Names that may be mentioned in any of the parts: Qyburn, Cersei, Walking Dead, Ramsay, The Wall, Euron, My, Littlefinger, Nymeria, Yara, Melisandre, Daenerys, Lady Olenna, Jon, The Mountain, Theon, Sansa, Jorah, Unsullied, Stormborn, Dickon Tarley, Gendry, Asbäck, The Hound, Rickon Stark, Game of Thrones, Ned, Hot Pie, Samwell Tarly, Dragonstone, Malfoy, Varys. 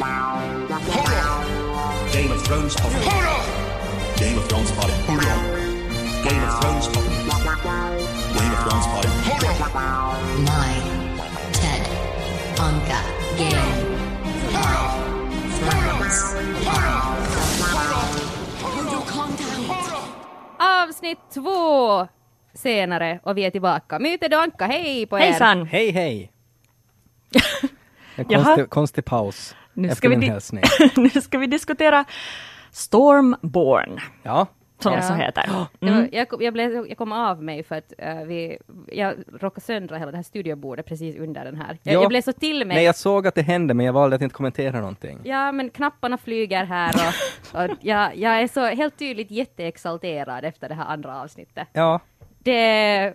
Hold on! Game of Thrones pod. Hold on! Game of Thrones pod. Hold on! Game of Thrones pod. Game of Thrones pod. Hold on! Nine. Ted. Anka. Game. Avsnitt 2 senare och vi är tillbaka. Myte Danka, hej på er. Hejsan. Hej, hej. En konstig paus. Nu ska, nu ska vi diskutera Stormborn. Ja. Som ja. Så heter. Mm. Jag kom av mig för att jag råkade söndra hela det här studiobordet precis under den här. Jag blev så till mig. Nej, jag såg att det hände men jag valde att inte kommentera någonting. Ja, men knapparna flyger här och jag är så helt tydligt jätteexalterad efter det här andra avsnittet. Ja. Det...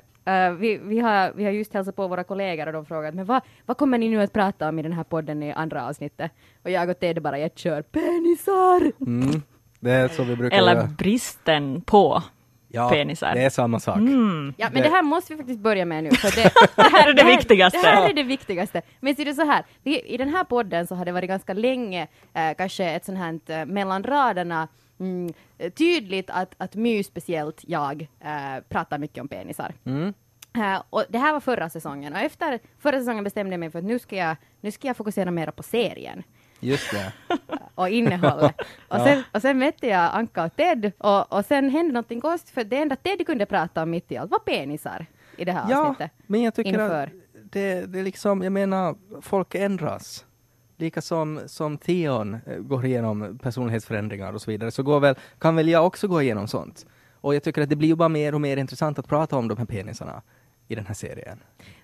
Vi har just hälsat på våra kollegor och de frågat men vad kommer ni nu att prata om i den här podden i andra avsnittet? Och jag och Ted bara, jag kör penisar! Mm, det är så vi brukar eller göra. Bristen på penisar. Ja, det är samma sak. Mm. Ja, men det här måste vi faktiskt börja med nu. För det här är det viktigaste. Det här är det viktigaste. Men ser du så här, i den här podden så har det varit ganska länge kanske ett sånt här mellan raderna tydligt att My, speciellt jag, pratar mycket om penisar. Mm. Och det här var förra säsongen. Och efter förra säsongen bestämde jag mig för att nu ska jag fokusera mer på serien. Just det. Och innehållet. och sen mötte jag Anka och Ted. Och sen hände någonting konstigt. För det enda Ted kunde prata om mitt i allt var penisar i det här avsnittet. Ja, men jag tycker att det är liksom, jag menar, folk ändras. Lika som Theon går igenom personlighetsförändringar och så vidare så kan väl jag också gå igenom sånt. Och jag tycker att det blir ju bara mer och mer intressant att prata om de här penisarna i den här serien.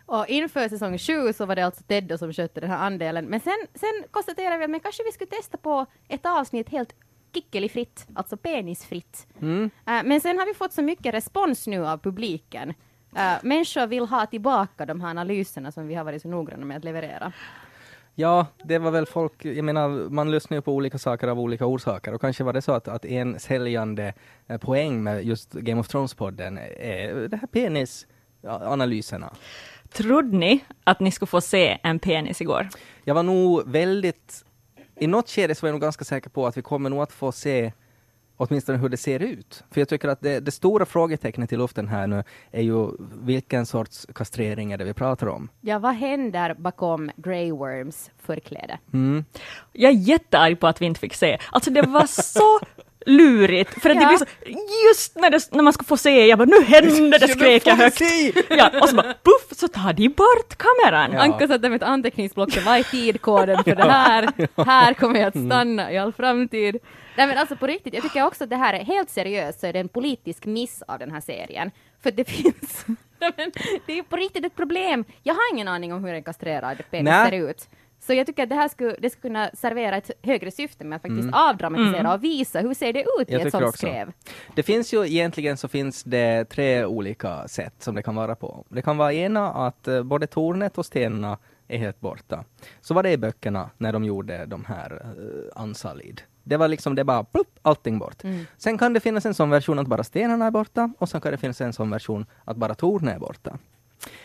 Och inför säsong 7 så var det alltså Ted som skötte den här andelen. Men sen konstaterade vi att men kanske vi skulle testa på ett avsnitt helt kickelifritt, alltså penisfritt. Mm. Men sen har vi fått så mycket respons nu av publiken. Människor vill ha tillbaka de här analyserna som vi har varit så noggranna med att leverera. Ja, det var väl folk, jag menar, man lyssnar ju på olika saker av olika orsaker. Och kanske var det så att en säljande poäng med just Game of Thrones-podden är det här penisanalyserna. Trodde ni att ni skulle få se en penis igår? Jag var nog väldigt, i något skede så var jag nog ganska säker på att vi kommer nog att få se åtminstone hur det ser ut. För jag tycker att det stora frågetecknet i luften här nu är ju vilken sorts kastrering är det vi pratar om. Ja, vad händer bakom Grey Worms förkläde? Mm. Jag är jättearg på att vi inte fick se. Alltså det var så lurigt. För att det blir så, just när man ska få se, jag bara, nu händer det, skrek jag högt. Ja, och så bara, puff, så tar de bort kameran. Ja. Anka satte med ett anteckningsblock, så vad är tidkoden för det här? Ja. Här kommer jag att stanna i all framtid. Nej, men alltså på riktigt, jag tycker också att det här är helt seriöst, så är det en politisk miss av den här serien. För det finns, det är på riktigt ett problem. Jag har ingen aning om hur en kastrerad penis ser ut. Så jag tycker att det skulle kunna servera ett högre syfte med att faktiskt avdramatisera och visa hur ser det ut i ett sånt skrev. Det finns ju egentligen så finns det 3 olika sätt som det kan vara på. Det kan vara ena att både tornet och stenarna är helt borta. Så var det i böckerna när de gjorde de här Ansalid. Det var liksom, det bara plupp, allting bort. Mm. Sen kan det finnas en sån version att bara stenarna är borta och sen kan det finnas en sån version att bara tornet är borta.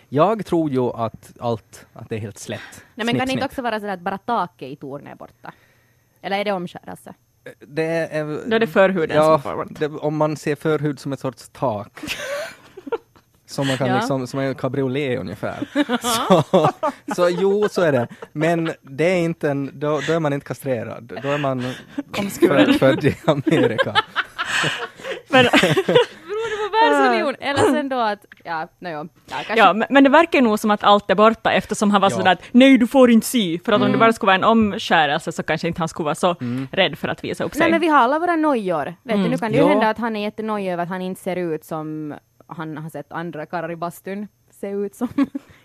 Jag tror ju att det är helt slätt. Nej, men kan det inte också vara så att bara taket i tornet är borta? Eller är det omskärelse? Då är det förhuden som är borta. Om man ser förhud som ett sorts tak. Som man kan liksom, som en cabriolet ungefär. så jo, så är det. Men det är inte då är man inte kastrerad. Då är man född i Amerika. Men... eller sen då att, men det verkar nog som att allt är borta eftersom han var sådär att, nej du får inte sy för att om det bara skulle vara en omskärelse så kanske inte han skulle vara så rädd för att visa upp sig. Nej men vi har alla våra nojor, vet du, nu kan det ju hända att han är jättenojig över att han inte ser ut som han har sett andra karrar i bastun ser ut som.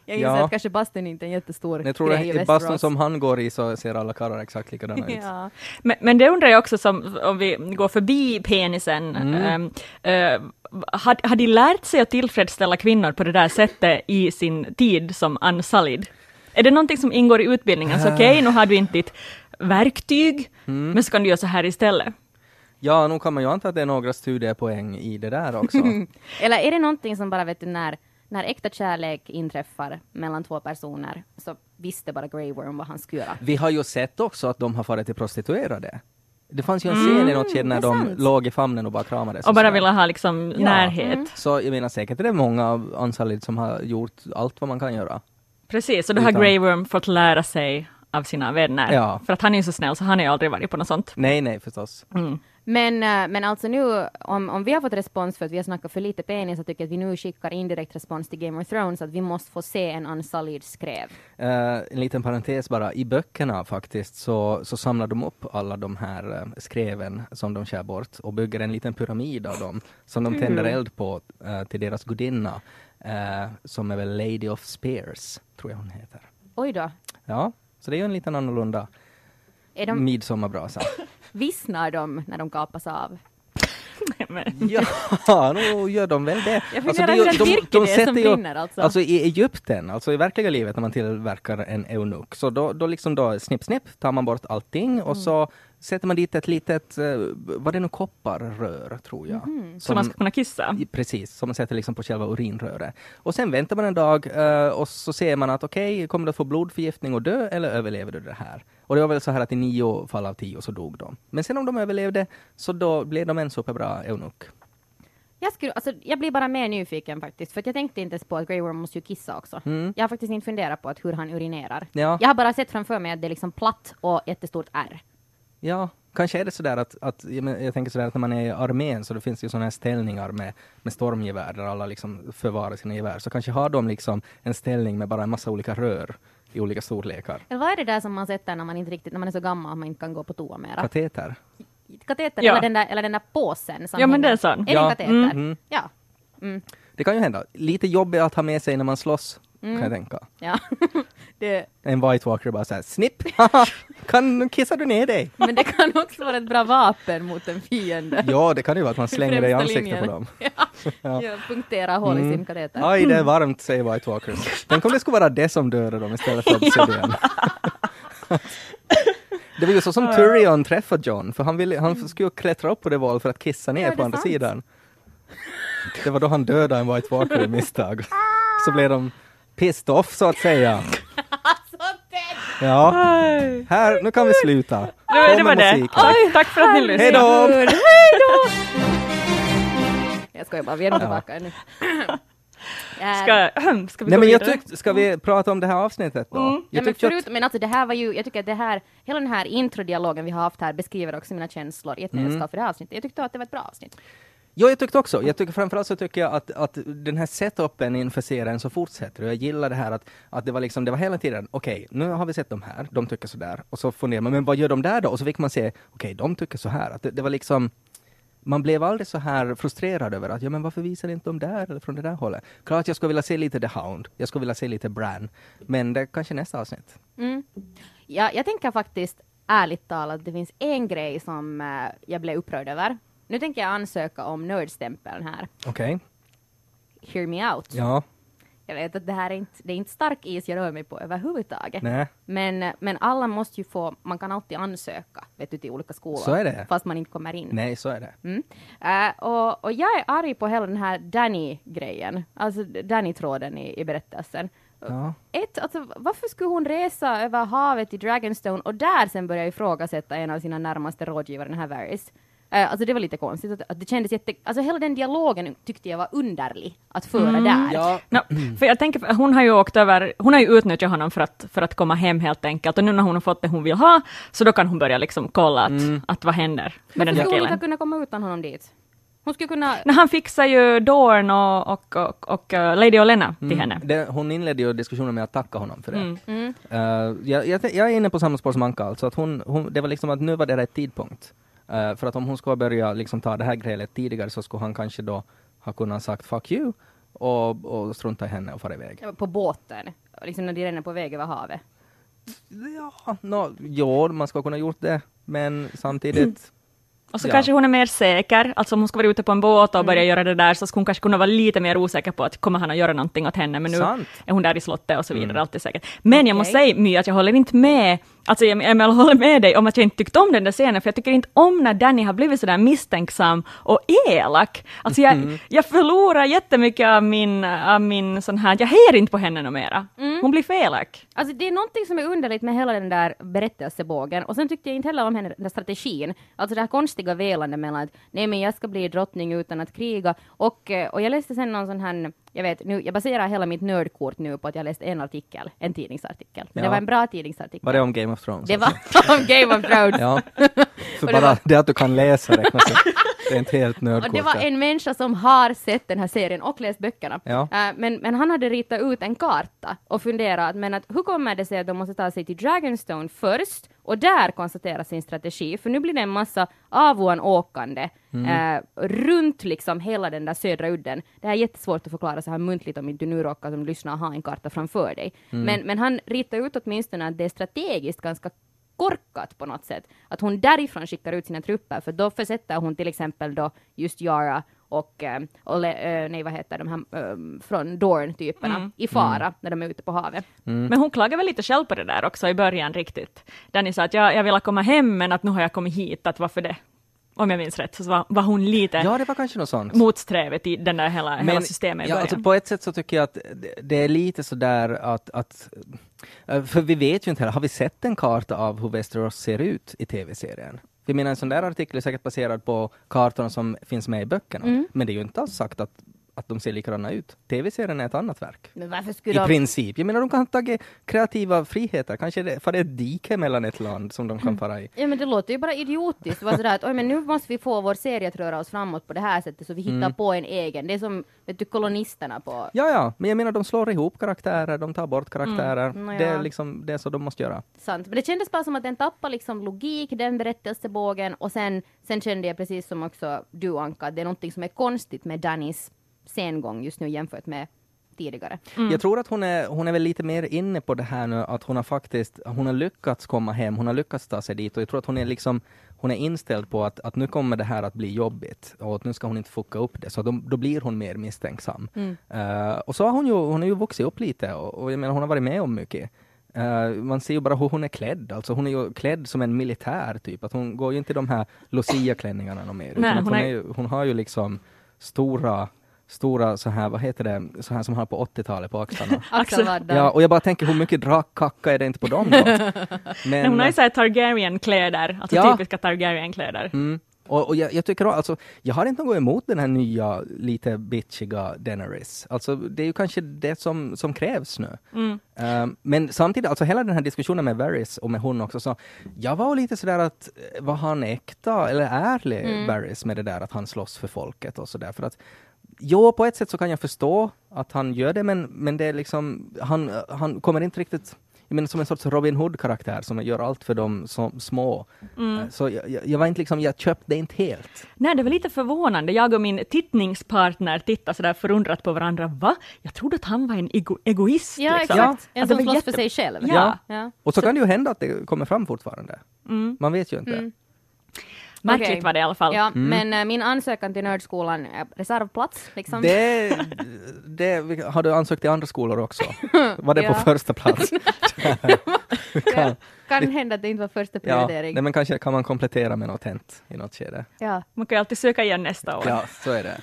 Jag inser att kanske bastun inte är en jättestor jag tror grej i bastun som han går i så ser alla karrar exakt likadana ut. Ja. Men det undrar jag också som, om vi går förbi penisen har de lärt sig att tillfredsställa kvinnor på det där sättet i sin tid som Unsullied? Är det någonting som ingår i utbildningen? Så okej, nu har du inte ditt verktyg men så kan du göra så här istället. Ja, nu kan man ju anta att det är några studiepoäng i det där också. Eller är det någonting som bara vet du när när äkta kärlek inträffar mellan två personer så visste bara Grey Worm vad han skulle göra. Vi har ju sett också att de har varit till prostituerade. Det fanns ju en scen i något skede när de låg i famnen och bara kramades. Och bara ville ha liksom närhet. Mm. Så jag menar säkert är det många av Unsullied som har gjort allt vad man kan göra. Precis, och då har Grey Worm fått lära sig av sina vänner. Ja. För att han är så snäll så han har ju aldrig varit på något sånt. Nej, nej förstås. Mm. Men alltså nu, om vi har fått respons för att vi har snackat för lite penis så tycker jag att vi nu skickar indirekt respons till Game of Thrones att vi måste få se en Unsullied skräv. En liten parentes bara. I böckerna faktiskt så samlar de upp alla de här skräven som de kör bort och bygger en liten pyramid av dem som de tänder eld på till deras gudinna som är väl Lady of Spears tror jag hon heter. Oj då. Ja, så det är ju en liten annorlunda midsommarbrasa. Vissnar de när de kapas av? Ja, nu gör de väl det. Alltså, de sätter ju vinner, alltså i Egypten, alltså i verkliga livet när man tillverkar en eunuck. Så då liksom då snipp tar man bort allting och så sätter man dit ett litet, vad det nu kopparrör tror jag. Mm. Som man ska kunna kissa. Precis, som man sätter liksom på själva urinröret. Och sen väntar man en dag och så ser man att okej, kommer du att få blodförgiftning och dö eller överlever du det här? Och det var väl så här att i 9 fall av 10 så dog de. Men sen om de överlevde så då blev de en superbra eunuck. Jag blir bara mer nyfiken faktiskt. För att jag tänkte inte på att Grey Worm måste ju kissa också. Mm. Jag har faktiskt inte funderat på hur han urinerar. Ja. Jag har bara sett framför mig att det är liksom platt och jättestort R. Ja, kanske är det sådär att jag tänker sådär att när man är i armén så det finns ju sådana här ställningar med stormgevär där alla liksom förvarar sina gevär. Så kanske har de liksom en ställning med bara en massa olika rör i olika storlekar. Eller vad är det där som man sätter när man är så gammal att man inte kan gå på toa mera? Kateter ja. eller den där påsen. Som men det är sån. Är det kateter? Mm-hmm. Ja. Mm. Det kan ju hända. Lite jobbigt att ha med sig när man slåss. Kan jag tänka. Ja. En White Walker bara såhär, snipp! Kissar du ner dig? Men det kan också vara ett bra vapen mot en fiende. Ja, det kan ju vara att man slänger dig i ansiktet på dem. Ja. Punktera hål i sin kateter. Aj, det är varmt, säger White Walker. Tänk om det skulle vara det som dödar dem istället för obsidian. Det var ju så som Tyrion träffade Jon. För han skulle klättra upp på det val för att kissa ner på andra sidan. Det var då han dödade en White Walker i misstag. Så blev de pissed off så att säga. Ja. Här, nu kan vi sluta. Det var det. Oj, tack för att ni lyssnade. Hej då! Jag skojar bara, vi är tillbaka nu. Ska vi prata om det här avsnittet då? Jag tycker att det här, hela den här introdialogen vi har haft här beskriver också mina känslor i ett nötskal för det här avsnittet. Jag tyckte att det var ett bra avsnitt. Ja, jag tyckte också. Framförallt så tycker jag att den här setupen inför serien så fortsätter. Jag gillar det här att det var liksom, det var hela tiden, okej, nu har vi sett de här, de tycker så där. Och så funderar man, men vad gör de där då? Och så fick man se, okej, de tycker så här. Att det var liksom, man blev aldrig så här frustrerad över att, men varför visar inte de där eller från det där hållet? Klart jag skulle vilja se lite The Hound. Jag skulle vilja se lite Bran. Men det kanske nästa avsnitt. Mm. Ja, jag tänker faktiskt, ärligt talat, det finns en grej som jag blev upprörd över. Nu tänker jag ansöka om nördstämpeln här. Okej. Hear me out. Ja. Jag vet att det här är inte stark is jag rör mig på överhuvudtaget. Nej. Men alla måste ju få, man kan alltid ansöka till olika skolor. Så är det. Fast man inte kommer in. Nej, så är det. Mm. Och jag är arg på hela den här Danny-grejen. Alltså Danny-tråden i berättelsen. Ja. Varför skulle hon resa över havet i Dragonstone och där sen börjar ifrågasätta en av sina närmaste rådgivare, den här Varys? Alltså det var lite konstigt att det kändes alltså hela den dialogen tyckte jag var underlig att föra där. Ja. För jag tänker hon har ju utnyttjat honom för att komma hem helt enkelt och nu när hon har fått det hon vill ha så då kan hon börja liksom kolla att vad händer med den här killen. Hon skulle kunna komma utan honom dit. Hon skulle kunna... När han fixar ju Dorn och Lady Olenna till henne. Hon inledde ju diskussionen med att tacka honom för det. Jag är inne på samma spår som Anka, alltså att hon, det var liksom att nu var det rätt tidpunkt. För att om hon skulle börja liksom ta det här grelet tidigare så skulle han kanske då ha kunnat sagt fuck you och strunta i henne och fara iväg. På båten, liksom när de redan är på väg över havet. Man skulle kunna gjort det, men samtidigt... Och så kanske hon är mer säker, alltså om hon ska vara ute på en båt och börja göra det där så skulle hon kanske kunna vara lite mer osäker på att kommer han att göra någonting åt henne, men nu är hon där i slottet och så vidare, allt är säkert. Men jag måste säga att jag håller inte med Alltså jag håller med dig om att jag inte tyckte om den där scenen, för jag tycker inte om när Danny har blivit sådär misstänksam och elak. Alltså jag förlorar jättemycket av min sån här, jag hejar inte på henne numera. Mm. Hon blir för elak. Alltså det är någonting som är underligt med hela den där berättelsebågen, och sen tyckte jag inte heller om henne, den där strategin. Alltså det här konstiga velandet mellan att nej men jag ska bli drottning utan att kriga, och jag läste sen någon sån här, jag vet, nu, jag baserar hela mitt nördkort nu på att jag läste en tidningsartikel. Men det var en bra tidningsartikel. Var det om Game of Thrones? Det var om Game of Thrones. Ja. Så bara det att du kan läsa räknas. Det är inte helt nördkort. Och det var en människa som har sett den här serien och läst böckerna. Ja. Men han hade ritat ut en karta och funderat, men att hur kommer det sig att de måste ta sig till Dragonstone först och där konstatera sin strategi? För nu blir det en massa avåkande runt liksom hela den där södra udden. Det här är jättesvårt att förklara så här muntligt om inte du nu råkar som lyssnar ha en karta framför dig. Mm. Men han ritar ut åtminstone att det är strategiskt ganska korkat på något sätt. Att hon därifrån skickar ut sina trupper, för då försätter hon till exempel då just Yara och från Dorn-typerna i fara när de är ute på havet. Mm. Men hon klagar väl lite själv på det där också i början riktigt. Där ni sa att jag vill komma hem, men att nu har jag kommit hit, att varför det? Om jag minns rätt så var hon lite det var kanske något sånt. Motsträvet i den där hela systemet i början. Alltså på ett sätt så tycker jag att det är lite så där att för vi vet ju inte heller, har vi sett en karta av hur Westeros ser ut i tv-serien? Jag menar, en sån där artikel är säkert baserad på kartorna som finns med i böckerna. Mm. Men det är ju inte alls sagt att de ser likadana ut. TV-serien är ett annat verk. Men varför skulle I princip. Jag menar, de kan ta kreativa friheter. Kanske för det är ett dike mellan ett land som de kan fara i. Ja, men det låter ju bara idiotiskt. Det var sådär att men nu måste vi få vår serie att röra oss framåt på det här sättet, så vi hittar på en egen. Det är som, vet du, kolonisterna på... Ja, men jag menar, de slår ihop karaktärer. De tar bort karaktärer. Mm. Det är liksom det så de måste göra. Sant. Men det kändes bara som att den tappar liksom logik, den berättelsebågen. Och sen kände jag precis som också du, Anka, det är någonting som är konstigt med Dannys gång just nu jämfört med tidigare. Mm. Jag tror att hon är väl lite mer inne på det här nu, att hon har lyckats komma hem, hon har lyckats ta sig dit, och jag tror att hon är inställd på att nu kommer det här att bli jobbigt och att nu ska hon inte fucka upp det, så då blir hon mer misstänksam. Mm. Och så har hon är ju vuxit upp lite, och jag menar, hon har varit med om mycket. Man ser ju bara hur hon är klädd. Alltså hon är ju klädd som en militär typ, att hon går ju inte i de här Lucia-klänningarna någon mer. Nej, hon har ju liksom stora så här, vad heter det, så här som han på 80-talet på axlarna. Axelvaddar. Ja, och jag bara tänker, hur mycket drakkacka är det inte på dem då? Men hon har ju så här Targaryen-kläder, alltså typiska Targaryen-kläder. Mm. Och jag tycker då, alltså, jag har inte något emot den här nya, lite bitchiga Daenerys. Alltså, det är ju kanske det som krävs nu. Mm. Men samtidigt, alltså hela den här diskussionen med Varys och med hon också, så jag var lite sådär att, var han äkta eller ärlig Varys med det där att han slåss för folket och sådär, för att jo, på ett sätt så kan jag förstå att han gör det, men det är liksom, han kommer inte riktigt, jag menar, som en sorts Robin Hood-karaktär som gör allt för de som små. Mm. Så jag var inte liksom, jag köpte inte helt. Nej, det var lite förvånande. Jag och min tittningspartner tittade sådär förundrat på varandra. Va? Jag trodde att han var en egoist. Ja, liksom. Exakt. Ja. En som slåss för sig själv. Ja. Och så kan det ju hända att det kommer fram fortfarande. Mm. Man vet ju inte. Mm. Märkligt var det i alla fall. Ja, men min ansökan till nördskolan är reservplats. Liksom. Det har du ansökt till andra skolor också. Var det på första plats? Kan hända att det inte var första prioritering. Ja, men kanske kan man komplettera med något hänt i något skede. Ja. Man kan ju alltid söka igen nästa år. Ja, så är det.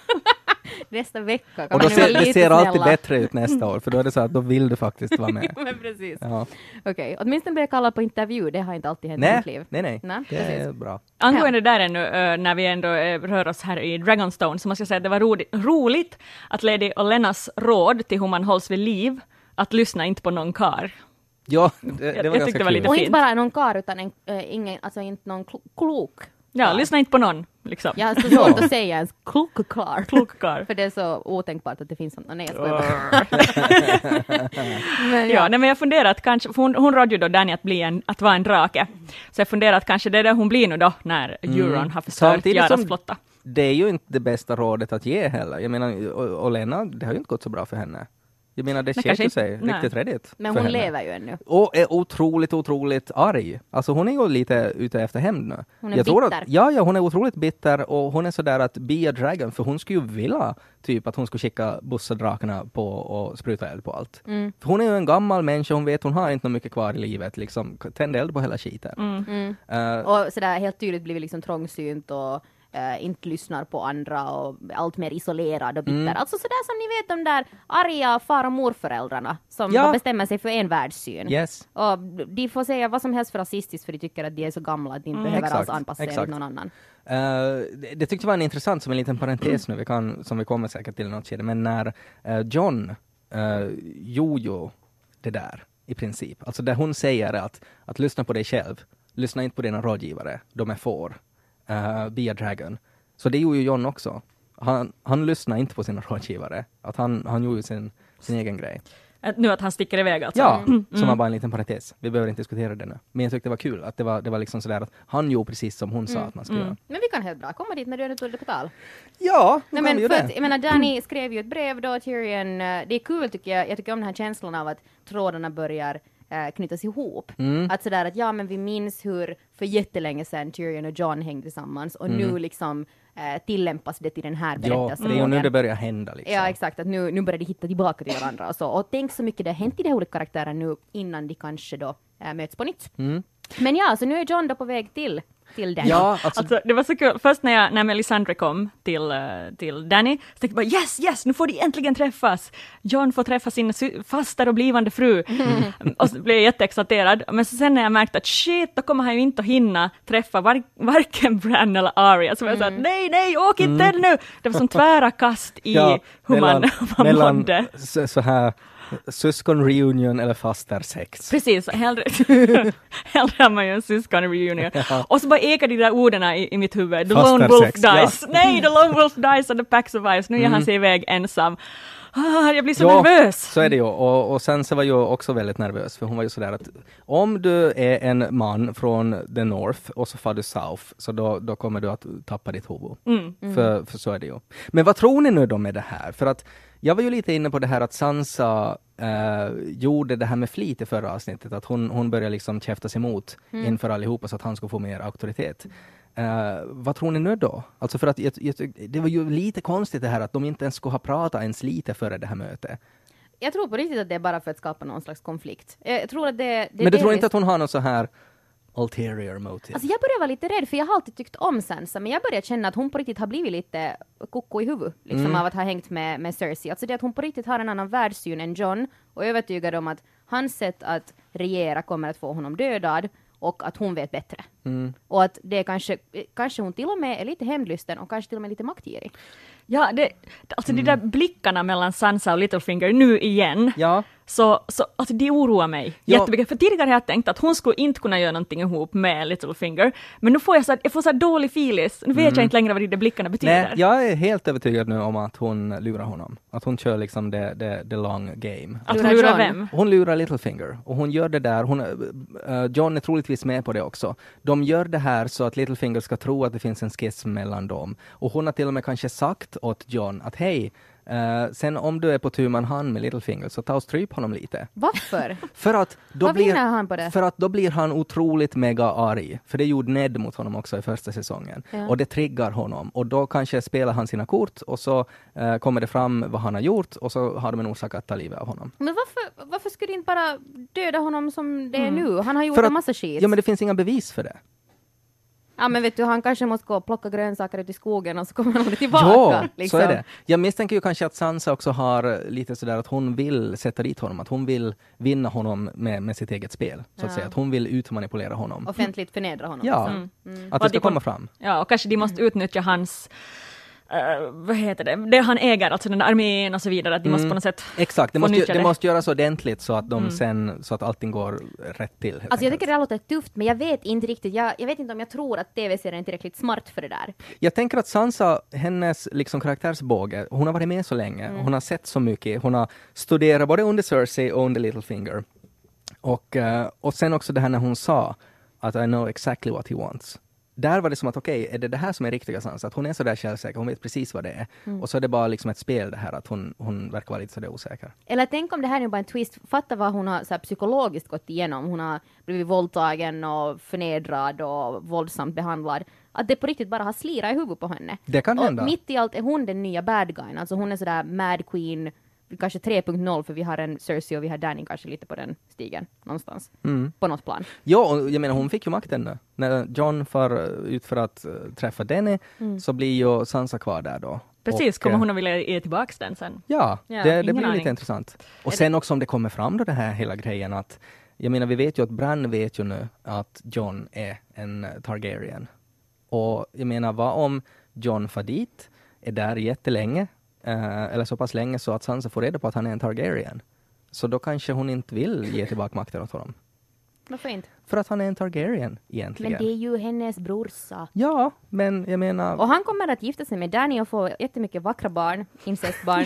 Nästa vecka. Och då det ser alltid bättre ut nästa år, för då är det så att då vill du faktiskt vara med. Men precis. Ja. Okej. Åtminstone blir jag kallad på intervju, det har inte alltid hänt i mitt liv. Nej. Det är bra. Angående där ännu, när vi ändå rör oss här i Dragonstone, så måste jag säga att det var roligt att Lady Olennas råd till hur man hålls vid liv, att lyssna inte på någon kar. Ja, det var ganska kul. Och inte bara någon kar, utan inte någon klok. Ja, lyssna inte på någon. Liksom. Jag har så svårt att säga ens klokar. För det är så otänkbart att det finns sådana. Nej, men jag funderar att kanske, för hon rådde ju då Danny att vara en drake. Så jag funderar att kanske det är det hon blir nu då, när Euron har förstört Yaras flotta. Det är ju inte det bästa rådet att ge heller. Jag menar, Olenna, det har ju inte gått så bra för henne. Jag menar, det känns sig riktigt räddigt. Men hon lever ju ännu. Och är otroligt arg. Alltså hon är ju lite ute efter hämnd nu. Hon är bitter. Ja, hon är otroligt bitter. Och hon är sådär att be a dragon. För hon skulle ju vilja typ att hon skulle skicka bussadrakarna på och spruta eld på allt. Mm. För hon är ju en gammal människa. Hon vet hon har inte mycket kvar i livet. Liksom tända eld på hela skiten. Mm. Och sådär helt tydligt blir vi liksom trångsynt och... inte lyssnar på andra och allt mer isolerad och bitter. Alltså sådär som ni vet de där arga far- och morföräldrarna som bestämmer sig för en världssyn. Yes. Och de får säga vad som helst för rasistiskt för de tycker att de är så gamla att de inte behöver alls anpassa sig till någon annan. Det tyckte jag var en intressant som en liten parentes nu, som vi kommer säkert till något skede, men när Jon jojo det där i princip. Alltså där hon säger att lyssna på dig själv, lyssna inte på dina rådgivare, de är får. Be a dragon. Så det gjorde ju Jon också. Han lyssnar inte på sina rådgivare. Att han gjorde sin egen grej. Nu att han sticker iväg alltså. Ja, som var bara en liten parentes. Vi behöver inte diskutera det nu. Men jag tyckte det var kul att det var liksom sådär att han gjorde precis som hon sa att man skulle göra. Men vi kan helt bra komma dit när du är ute på tal. Ja, nej, men för att, jag menar, Dany skrev ju ett brev då Tyrion. Det är kul tycker jag. Jag tycker om den här känslan av att trådarna börjar knytas ihop. Att sådär att ja, men vi minns hur för jättelänge sedan Tyrion och Jon hängde tillsammans och nu liksom tillämpas det i den här berättelsen. Ja, det är nu det börjar hända liksom. Ja, exakt. Att nu börjar de hitta tillbaka till varandra och så. Och tänk så mycket det har hänt i de olika karaktärerna nu innan de kanske då möts på nytt. Men ja, så nu är Jon då på väg till Dany. Ja, alltså det var så kul. Först när Melisandre kom till Dany, så tänkte jag bara yes, nu får de äntligen träffas. Jon får träffa sin fasta och blivande fru. Och så blev jag jätteexalterad. Men så sen när jag märkte att shit, då kommer han ju inte att hinna träffa varken Bran eller Arya. Så jag sa att nej, åk inte nu. Det var som tvära kast i hur man mådde. Så här... Syskon-reunion eller fastarsex. Precis, hellre har man ju en syskon-reunion. Och så bara ekar de där orden i mitt huvud. The lone wolf dies. Ja. Nej, the lone wolf dies and the pack survives. Nu är han sig iväg ensam. Jag blir så nervös. Så är det ju. Och sen så var jag också väldigt nervös. För hon var ju sådär att om du är en man från the north och så far du south, så då kommer du att tappa ditt huvud. För så är det ju. Men vad tror ni nu då med det här? För att jag var ju lite inne på det här att Sansa gjorde det här med flit i förra avsnittet. Att hon började liksom käfta sig emot inför allihopa så att han skulle få mer auktoritet. Vad tror ni nu då? Alltså för att det var ju lite konstigt det här att de inte ens skulle ha pratat ens lite före det här mötet. Jag tror på riktigt att det är bara för att skapa någon slags konflikt. Jag tror att men du tror inte att hon har någon så här ulterior motive? Alltså jag började vara lite rädd för jag har alltid tyckt om Sansa, men jag började känna att hon på riktigt har blivit lite koko i huvudet liksom, av att ha hängt med Cersei. Alltså det att hon på riktigt har en annan världssyn än Jon och övertygad om att hans sätt att regera kommer att få honom dödad. Och att hon vet bättre. Och att det kanske hon till och med är lite hämndlysten och kanske till och med lite maktgirig. Ja, alltså de där blickarna mellan Sansa och Littlefinger nu igen. Ja. Så alltså det oroar mig jättemycket. För tidigare har jag tänkt att hon skulle inte kunna göra någonting ihop med Littlefinger. Men nu får jag får så dålig filis. Nu vet jag inte längre vad de där blickarna betyder. Nej, jag är helt övertygad nu om att hon lurar honom. Att hon kör liksom the long game. Att hon lurar vem? Hon lurar Littlefinger. Och hon gör det där. Jon är troligtvis med på det också. De gör det här så att Littlefinger ska tro att det finns en schism mellan dem. Och hon har till och med kanske sagt åt Jon att hej... sen om du är på turman hand med Littlefinger så ta och stryp honom lite. Varför? För att då blir han otroligt mega arg. För det gjorde Ned mot honom också i första säsongen. Ja. Och det triggar honom. Och då kanske spelar han sina kort och så kommer det fram vad han har gjort och så har de en orsak att ta livet av honom. Men varför skulle inte bara döda honom som det är nu? Han har gjort en massa shit. Ja, men det finns inga bevis för det. Ja, men vet du, han kanske måste gå och plocka grönsaker ut i skogen och så kommer han tillbaka. Ja, liksom. Så är det. Jag misstänker ju kanske att Sansa också har lite sådär att hon vill sätta dit honom. Att hon vill vinna honom med sitt eget spel. Så att säga, att hon vill utmanipulera honom. Offentligt förnedra honom. Ja, att det ska komma fram. Ja, och kanske de måste utnyttja hans... vad heter det? Det han äger, alltså den där armén och så vidare, att de måste på något sätt. Exakt, det måste göras ordentligt så att de sen, så att allting går rätt till. Alltså jag tycker det låter tufft, men jag vet inte riktigt, jag vet inte om jag tror att tv-serien är tillräckligt smart för det där. Jag tänker att Sansa, hennes liksom karaktärsbåge, hon har varit med så länge, hon har sett så mycket, hon har studerat både under Cersei och under Littlefinger. Och sen också det här när hon sa att I know exactly what he wants. där var det som att okej, är det det här som är riktiga Sansa? Att hon är så där självsäker, hon vet precis vad det är. Mm. Och så är det bara liksom ett spel det här att hon verkar vara lite så där osäker. Eller tänk om det här är bara en twist. Fatta vad hon har så här, psykologiskt gått igenom. Hon har blivit våldtagen och förnedrad och våldsamt behandlad. Att det på riktigt bara har slirat i huvudet på henne. Det kan hända. Och mitt i allt är hon den nya bad guyen. Alltså hon är sådär mad queen, kanske 3.0, för vi har en Cersei och vi har Dany kanske lite på den stigen någonstans. Mm. På något plan. Ja, jag menar hon fick ju makten nu. När Jon far ut för att träffa Dany så blir ju Sansa kvar där då. Precis, och, kommer hon att vilja ge tillbaka den sen? Ja, det blir lite intressant. Och sen också om det kommer fram då den här hela grejen att, jag menar vi vet ju att Bran vet ju nu att Jon är en Targaryen. Och jag menar, vad om Jon far dit, är där jättelänge eller så pass länge så att Sansa får reda på att han är en Targaryen. Så då kanske hon inte vill ge tillbaka makten åt honom. Varför inte? För att han är en Targaryen egentligen. Men det är ju hennes brorsa. Ja, men jag menar... Och han kommer att gifta sig med Dany och få jättemycket vackra barn, incestbarn,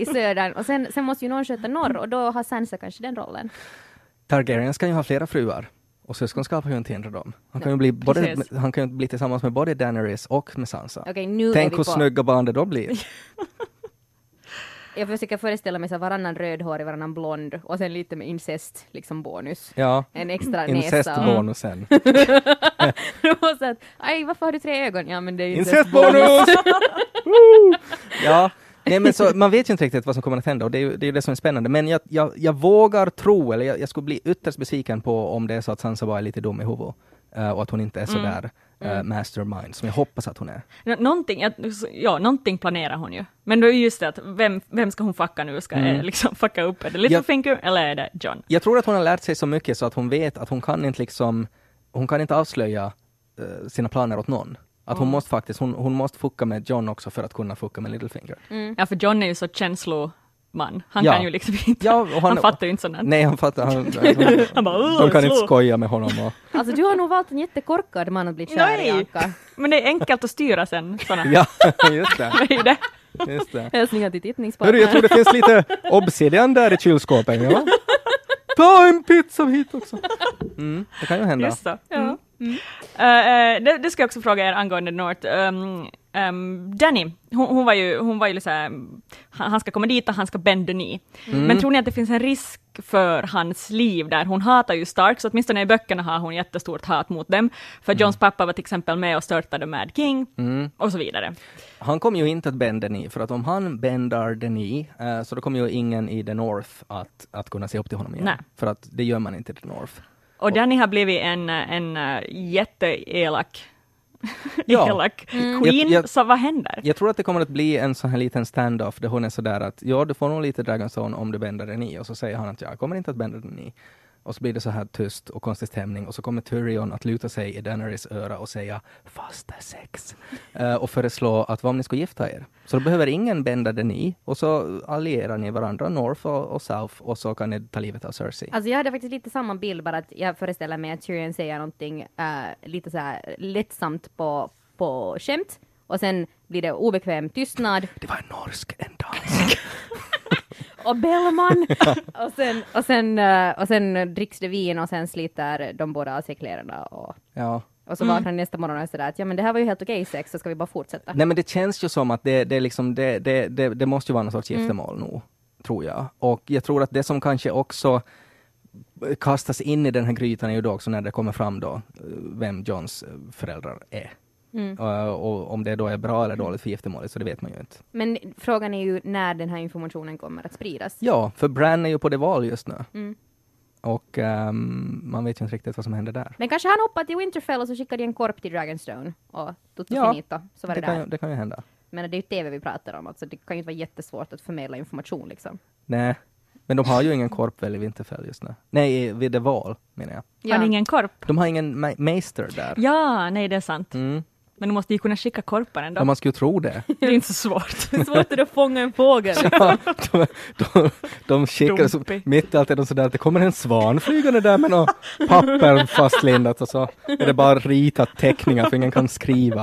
i södern. Och sen måste ju någon sköta norr och då har Sansa kanske den rollen. Targaryen ska ju ha flera fruar. Och syskonskap har ju inte hindrat dem. Han kan ju bli tillsammans med både Daenerys och med Sansa. Okay, nu tänk hur snygga barn det då blir. Jag försöker föreställa mig så varannan rödhårig, varannan blond. Och sen lite med incest, liksom bonus. Ja, en extra incestbonusen. Aj, varför har du 3 ögon? Ja, men det är ju incestbonus! Ja. Nej, men så, man vet ju inte riktigt vad som kommer att hända och det är det som är spännande. Men jag vågar tro, eller jag skulle bli ytterst besviken på om det är så att Sansa bara är lite dum i huvudet och att hon inte är så där mastermind som jag hoppas att hon är. Någonting planerar hon ju. Men då är just det att vem ska hon fucka nu? Ska liksom fucka upp? Är det Littlefinger eller är det Jon? Jag tror att hon har lärt sig så mycket så att hon vet att hon kan inte avslöja sina planer åt någon. Att hon måste faktiskt, hon måste fucka med Jon också för att kunna fucka med Littlefinger. Mm. Ja, för Jon är ju så känsloman. Han kan ju liksom inte, han fattar ju inte sådant. Nej, han fattar. Han bara, de kan inte skoja med honom. Och... Alltså, du har nog valt en jättekorkad man att bli kär i, Anka. Men det är enkelt att styra sen. Ja, just det. Det är ju det. Just det. Hörru, jag tror det finns lite obsidian där i kylskåpen, ja. Ta en pizza hit också. Mm, det kan ju hända. Just det, ja. Mm. Mm. Det ska jag också fråga er angående North. Dany, hon var ju så här, han ska komma dit och han ska bend the knee. Men tror ni att det finns en risk för hans liv där? Hon hatar ju Starks, åtminstone i böckerna har hon jättestort hat mot dem. För Johns pappa var till exempel med och störtade Mad King och så vidare. Han kommer ju inte att bend the knee, för att om han bändar the knee så då kommer ju ingen i The North att kunna se upp till honom igen. Nej. För att det gör man inte i The North. Och Dany har blivit en jätteelak queen, så vad händer? Jag tror att det kommer att bli en sån här liten standoff där hon är sådär att du får nog lite Dragonstone om du bänder den i. Och så säger han att jag kommer inte att bända den i. Och så blir det så här tyst och konstig stämning. Och så kommer Tyrion att luta sig i Daenerys öra och säga fasta sex. Och föreslå att vad om ni ska gifta er? Så då behöver ingen bända den i. Och så allierar ni varandra, North och South. Och så kan ni ta livet av Cersei. Alltså jag hade faktiskt lite samma bild. Bara att jag föreställer mig att Tyrion säger någonting lite så här lättsamt på skämt. Och sen blir det obekväm tystnad. Det var en norsk, en dansk. Och Bellman. och sen dricks det vin och sen sliter de båda av sig kläderna. Och så vaknar nästa morgon och sådär att ja, men det här var ju helt okej sex, så ska vi bara fortsätta. Nej, men det känns ju som att det måste ju vara någon sorts giftermål nog, tror jag. Och jag tror att det som kanske också kastas in i den här grytan är ju då också när det kommer fram då vem Johns föräldrar är. Mm. Och om det då är bra eller dåligt för giftermålet, så det vet man ju inte. Men frågan är ju när den här informationen kommer att spridas. Ja, för Bran är ju på The Wall just nu. Mm. Och man vet ju inte riktigt vad som händer där. Men kanske han hoppade till Winterfell och så skickade en korp till Dragonstone. Och finita, så var det där. Det kan ju hända. Men det är ju TV vi pratar om, alltså det kan ju inte vara jättesvårt att förmedla information liksom. Nej. Men de har ju ingen korp väl i Winterfell just nu. Nej, vid The Wall menar jag. Ja. Har de ingen korp? De har ingen meister där. Ja, nej, det är sant. Mm. Men du måste ju kunna skicka korpar ändå. Ja, man skulle tro det. Det är inte så svårt. Det är svårt att fånga en fågel. Ja, de skickar så, mitt i allt är de sådär att det kommer en svan flygande där med något papper fastlindat och så. Är det bara ritat teckningar för ingen kan skriva.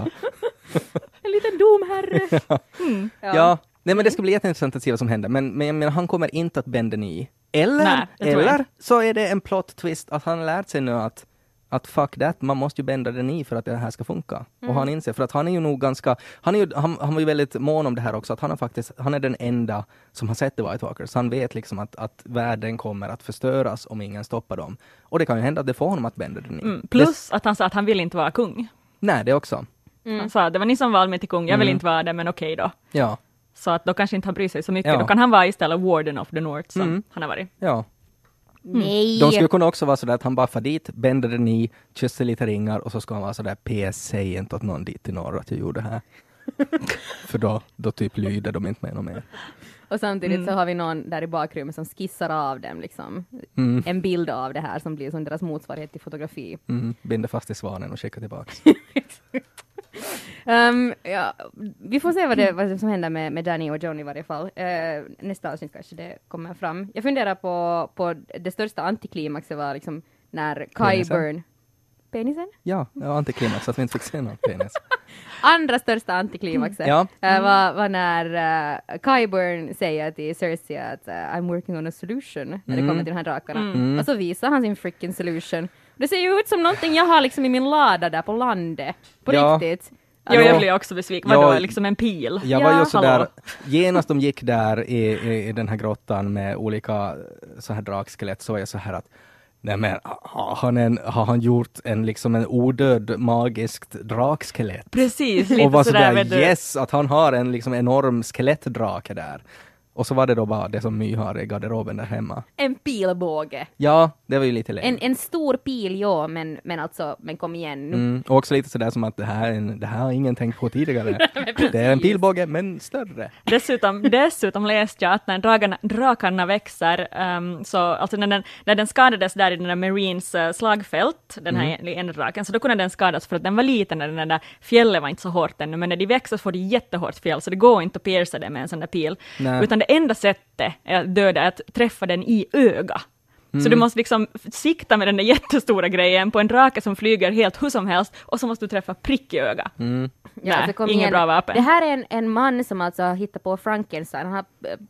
En liten domherre. Ja. Mm. Ja. Nej, men det ska bli jätteintressant att se vad som händer. Men han kommer inte att bända ny. Eller så är det en plot twist att han lärt sig nu att att fuck that, man måste ju bända den i för att det här ska funka. Mm. Och han inser, för att han är ju nog ganska, han var ju väldigt mån om det här också, att han är den enda som har sett The White Walkers. Han vet liksom att världen kommer att förstöras om ingen stoppar dem. Och det kan ju hända att det får honom att bända den i. Mm. Plus att han sa att han vill inte vara kung. Nej, det också. Mm. Han sa, det var ni som valde mig till kung, jag vill inte vara det, men okej då. Ja. Så att då kanske inte han bryr sig så mycket. Ja. Då kan han vara istället Warden of the North som han har varit. Ja. Nej. De skulle kunna också vara sådär att han bara far dit, bänder den i, kysser lite ringar och så ska han vara sådär, PS, säg inte åt någon dit i norr att jag gjorde det här. För då typ lyder de inte med någon mer. Och samtidigt så har vi någon där i bakrummet som skissar av dem liksom. Mm. En bild av det här som blir som deras motsvarighet till fotografi. Mm. Binder fast i svanen och skickar tillbaka. Ja, vi får se vad som händer med Dany och Jon i varje fall. Nästa avsnitt kanske det kommer fram. Jag funderar på det största antiklimaxet var liksom när Qyburn... Penisen? Ja, antiklimax, att vi inte fick se någon penis. Andra största antiklimaxet var när Qyburn säger till Cersei att I'm working on a solution när det kommer till de här drakarna. Mm. Och så visar han sin freaking solution. Det ser ju ut som någonting jag har liksom i min lada där på landet. På riktigt. Alltså, jag blev också besviken. Vadå? Liksom en pil? Jag var ju sådär, genast de gick där i den här grottan med olika så här drakskelett, så var jag så här att nej men, har han gjort en odöd magisk drakskelett? Precis, lite och var sådär yes, att han har en liksom enorm skelettdrake där. Och så var det då bara det som My har i garderoben där hemma. En pilbåge. Ja, det var ju lite längre. En stor pil, ja, men kom igen nu. Mm, och också lite sådär som att det här har ingen tänkt på tidigare. Det är en pilbåge, men större. Dessutom läste jag att när drakarna växer, så, alltså när den skadades där i den där Marines slagfält, den här ena draken, så då kunde den skadas för att den var liten när den där fjällen var inte så hårt ännu. Men när de växer så får de jättehårt fjäll, så det går inte att pierca det med en sån där pil. Nej. Utan det enda sättet att döda är att träffa den i öga. Så du måste liksom sikta med den där jättestora grejen på en drake som flyger helt hur som helst, och så måste du träffa prick i öga. Mm. Ja, alltså, inget bra vapen. Det här är en man som alltså har hittat på Frankenstein. Han har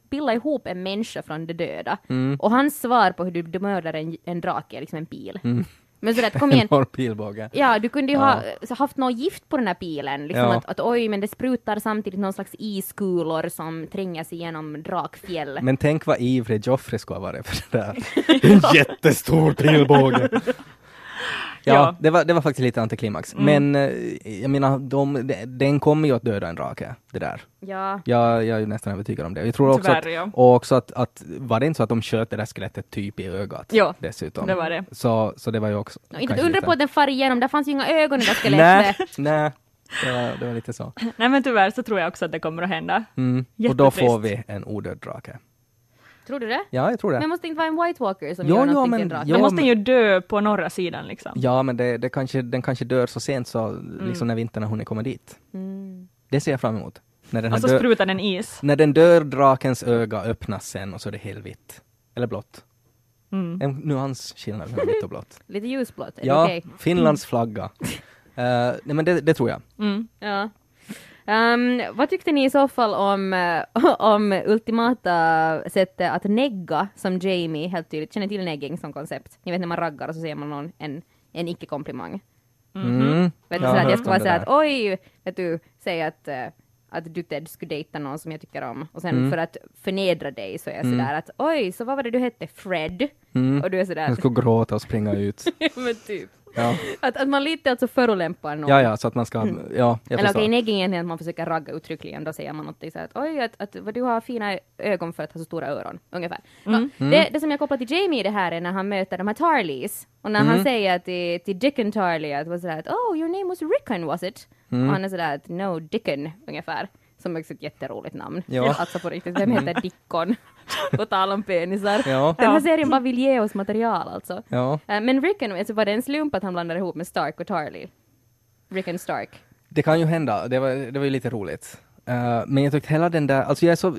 bildat ihop en människa från det döda. Mm. Och hans svar på hur du mördar en drake är liksom en pil. Mm. Men så där, kom igen. Ja, du kunde ju ha haft något gift på den här pilen. Liksom att oj, men det sprutar samtidigt någon slags iskulor som tränger sig igenom drakfjäll. Men tänk vad ivrig Joffrey ska vara för det där. En jättestor pilbåge. Ja, det var faktiskt lite antiklimax. Mm. Men jag menar, den kommer ju att döda en drake, det där. Ja. Jag är ju nästan övertygad om det. Jag tror tyvärr, också att var det inte så att de sköt det där skelettet typ i ögat dessutom? Det var det. Så det var ju också... Inte undra på att den far igenom, där fanns ju inga ögon i det skelettet. Nej. Det var lite så. Nej, men tyvärr så tror jag också att det kommer att hända. Mm. Och då får vi en odöd drake. Tror du det? Ja, jag tror det. Men måste inte vara en White Walker som gör någonting till en drake? Man måste ju dö på norra sidan liksom. Ja, men den kanske dör så sent så liksom när vintern hon kommer dit. Mm. Det ser jag fram emot. Och så sprutar den is. När den dör, drakens öga öppnas sen och så är det helt vitt. Eller blått. Mm. En nuansskillnad mellan vitt och blått. Lite ljusblått. Ja, okay. Finlands flagga. Nej, men det tror jag. Mm. Ja. Vad tyckte ni i så fall om ultimata sättet att negga som Jamie helt tydligt känner till negging som koncept? Ni vet när man raggar och så ser man någon en icke-komplimang. Mm. Vet du, så jag ska bara säga att oj, vet du, säg att du Ted skulle dejta någon som jag tycker om. Och sen för att förnedra dig så är jag sådär att oj, så vad var det du hette? Fred? Mm. Och du är sådär. Jag ska gråta och springa ut. Men typ. Ja. Att man lite alltså förolämpar någon. Ja, så att man ska... Ja, jag eller okej, neggingen är att man försöker ragga uttryckligen. Då säger man något så här, att du har fina ögon för att ha så stora öron. Ungefär. Mm. Mm. Det som jag kopplar till Jamie i det här är när han möter de här Tarleys. Och när han säger till Dickon Tarley att oh, your name was Rickon, was it? Mm. Och han är sådär att no, Dickon, ungefär. Som också ett jätteroligt namn. Ja. Alltså på riktigt, vem heter Dickon? På tal om penisar. Ja. Den här serien bara vill ge oss material alltså. Ja. Men Rickon, alltså, var det en slump att han blandade ihop med Stark och Tarly? Rickon Stark. Det kan ju hända, det var ju lite roligt. Men jag tyckte hela den där, alltså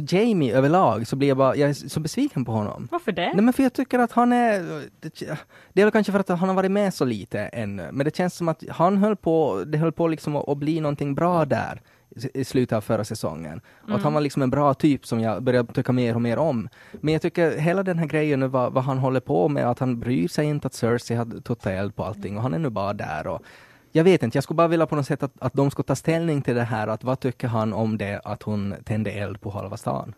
Jamie överlag så blir jag så besviken på honom. Varför det? Nej, men för jag tycker att han är, det är väl kanske för att han har varit med så lite ännu, men det känns som att det höll på liksom att bli någonting bra där i slutet av förra säsongen. Och att han var liksom en bra typ som jag började tycka mer och mer om. Men jag tycker hela den här grejen nu, vad han håller på med, att han bryr sig inte att Cersei hade totalt eld på allting och han är nu bara där. Och jag vet inte, jag skulle bara vilja på något sätt att de ska ta ställning till det här, att vad tycker han om det att hon tände eld på halva stan?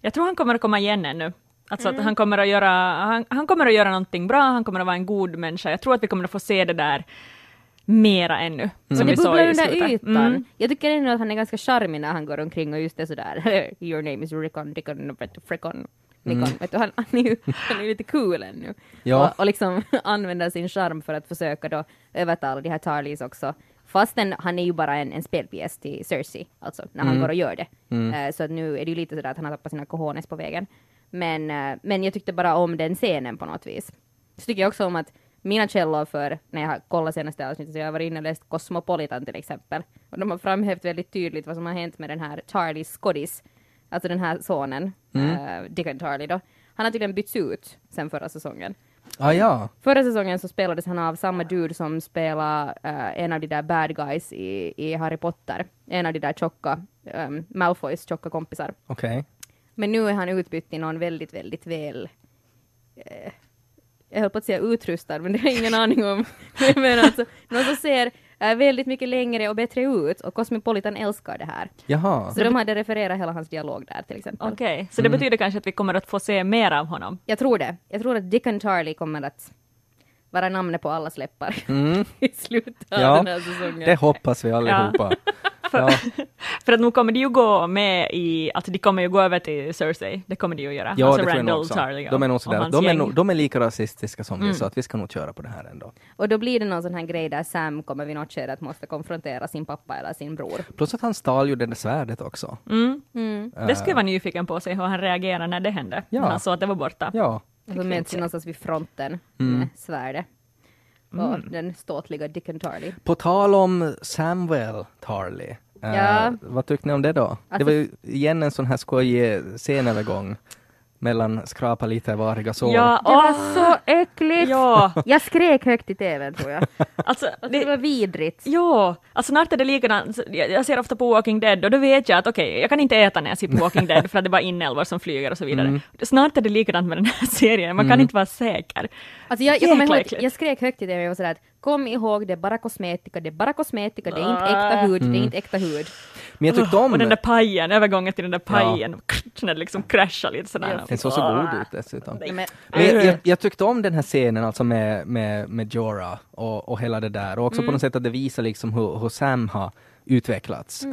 Jag tror han kommer att komma igen ännu. Alltså att han kommer att göra någonting bra, han kommer att vara en god människa. Jag tror att vi kommer att få se det där mera ännu. Som det bubblar under ytan. Jag tycker ändå att han är ganska charmig när han går omkring och just det sådär. Your name is Rickon, Dickon, Frickon. Vet du, han är lite cool ännu. Ja. Och liksom använder sin charm för att försöka då övertala de här Tarleys också. Fastän han är ju bara en spelpjäs till Cersei. Alltså när han går och gör det. Så att nu är det ju lite sådär att han har tappat sina cojones på vägen. Men jag tyckte bara om den scenen på något vis. Så tycker jag också om att mina källor för när jag har kollat senaste avsnittet, så jag var inne och läst Cosmopolitan till exempel. Och de har framhävt väldigt tydligt vad som har hänt med den här Tarly Scoddis. Alltså den här sonen, Dickon Tarley då. Han har tydligen bytts ut sen förra säsongen. Ah, ja. Förra säsongen så spelades han av samma dude som spelade en av de där bad guys i Harry Potter. En av de där tjocka, Malfoys tjocka kompisar. Okej. Okay. Men nu är han utbytt i någon väldigt, väldigt väl... jag höll på att säga utrustad, men det har jag ingen aning om. Men alltså, någon som ser väldigt mycket längre och bättre ut. Och Cosmopolitan älskar det här. Jaha. Så de hade refererat hela hans dialog där till exempel. Okej, okay. Så det betyder kanske att vi kommer att få se mer av honom? Jag tror det. Jag tror att Dickon Tarley kommer att vara namnet på alla släppar i slutet av den här säsongen. Det hoppas vi allihopa. För att nu kommer de ju gå med i, att de kommer ju gå över till Cersei. Det kommer de ju göra. Ja, alltså det Randall, också. Tarly, de är nog sådär. De är lika rasistiska som vi, så att vi ska nog köra på det här ändå. Och då blir det någon sån här grej där Sam kommer vid något skede att måste konfrontera sin pappa eller sin bror. Plus att han stal ju det där svärdet också. Det skulle jag vara nyfiken på, sig hur han reagerar när det hände. Ja. När han såg att det var borta. Ja. Alltså mäts någonstans vid fronten med svärdet. Och den ståtliga Dickon Tarley. På tal om Samwell Tarly. Vad tyckte ni om det då? Alltså, det var ju igen en sån här skojig scenövergång mellan skrapa lite variga sår. Ja, det var så äckligt. Ja. Jag skrek högt i tv, tror jag. Alltså, det var vidrigt. Ja, alltså när det likadant. Jag ser ofta på Walking Dead och då vet jag att okej, jag kan inte äta när jag ser på Walking Dead för att det bara inälvor som flyger och så vidare. Snart är det likadant med den här serien. Man kan inte vara säker. Alltså jag kommer ihåg, jag skrek högt i tv och var sådär att kom ihåg, det är bara kosmetika, det är inte äkta hud, Men jag tyckte om... Och den där pajen, övergången till den där pajen, när det liksom kraschar lite sådär. Yes. Den såg så god ut dessutom. Men jag tyckte om den här scenen alltså med Jorah och hela det där. Och också på något sätt att det visar liksom hur Sam har utvecklats.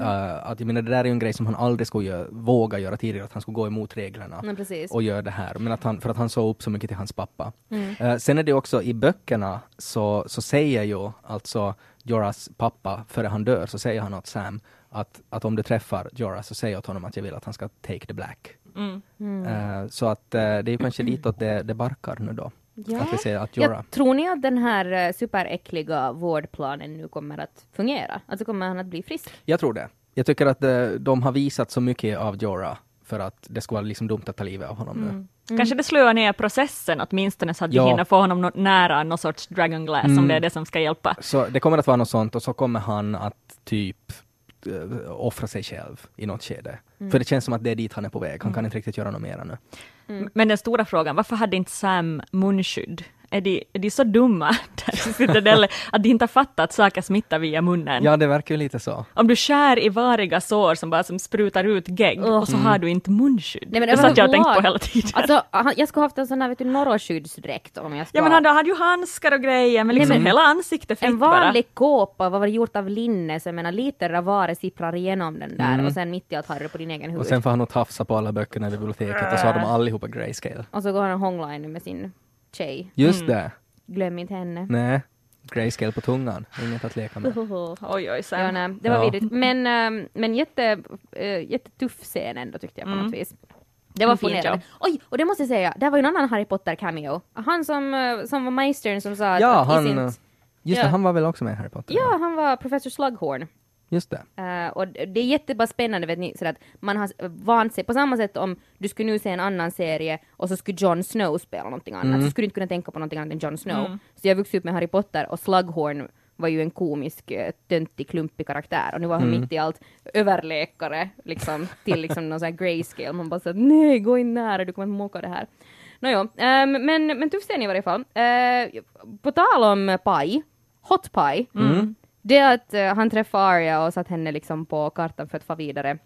Att jag menar, det där är ju en grej som han aldrig skulle våga göra tidigare, att han skulle gå emot reglerna och göra det här. Men att han såg upp så mycket till hans pappa. Sen är det också i böckerna så säger ju alltså Jorahs pappa, före han dör, så säger han åt Sam att om du träffar Jorah så säger jag åt honom att jag vill att han ska take the black. Så att det är kanske lite att det barkar nu då. Att vi ser att Jorah. Tror ni att den här superäckliga vårdplanen nu kommer att fungera? Alltså kommer han att bli frisk? Jag tror det. Jag tycker att de har visat så mycket av Jorah för att det skulle vara liksom dumt att ta livet av honom nu. Kanske det slår ner processen åtminstone så att vi hinner få honom nära någon sorts dragon glass om det är det som ska hjälpa. Så det kommer att vara något sånt och så kommer han att typ offra sig själv i något skede. För det känns som att det är dit han är på väg. Han kan inte riktigt göra något mer nu. Men den stora frågan, varför hade inte Sam munskydd? Är de så dumma att de inte har fattat att saker smittar via munnen? Ja, det verkar ju lite så. Om du skär i variga sår som sprutar ut gegg och så har du inte munskydd. Nej, men det satt jag tänkt på hela tiden. Alltså, jag skulle ha haft en sån här, vet du, norrskyddsdräkt om jag ska. Ja, men han hade ju handskar och grejer, men liksom hela ansiktet fick bara. En vanlig kåpa var gjort av linne, så jag menar lite ravare sipprar igenom den där och sen mitt i allt har du på din egen hud. Och sen får han nog tafsa på alla böckerna i biblioteket och så har de allihopa grayscale. Och så går han hångla nu med sin tjej. Just det. Glöm inte henne. Nej, grayscale på tungan. Inget att leka med. Oj, ja, nej, det var vidrigt. Men jättetuff scen ändå tyckte jag på något vis. Det var fint. Oj, och det måste jag säga. Det var ju en annan Harry Potter cameo. Han som var meistern som sa att han... Just det, han var väl också med i Harry Potter? Ja, han var professor Slughorn. Just det. Och det är jättebra spännande, vet ni, så att man har vant sig på samma sätt. Om du skulle nu se en annan serie och så skulle Jon Snow spela någonting annat, så skulle du inte kunna tänka på någonting annat än Jon Snow. Så jag vuxit upp med Harry Potter och Slughorn var ju en komisk, töntig, klumpig karaktär. Och nu var han mitt i allt överläkare liksom, till liksom någon sån här grayscale. Man bara såhär, nej, gå in nära, du kommer inte mocka det här. Nåjo, men tuff scen i varje fall. På tal om pie, hot pie. Mm. Det är att han träffade Arya och satt henne liksom på kartan för att få vidare.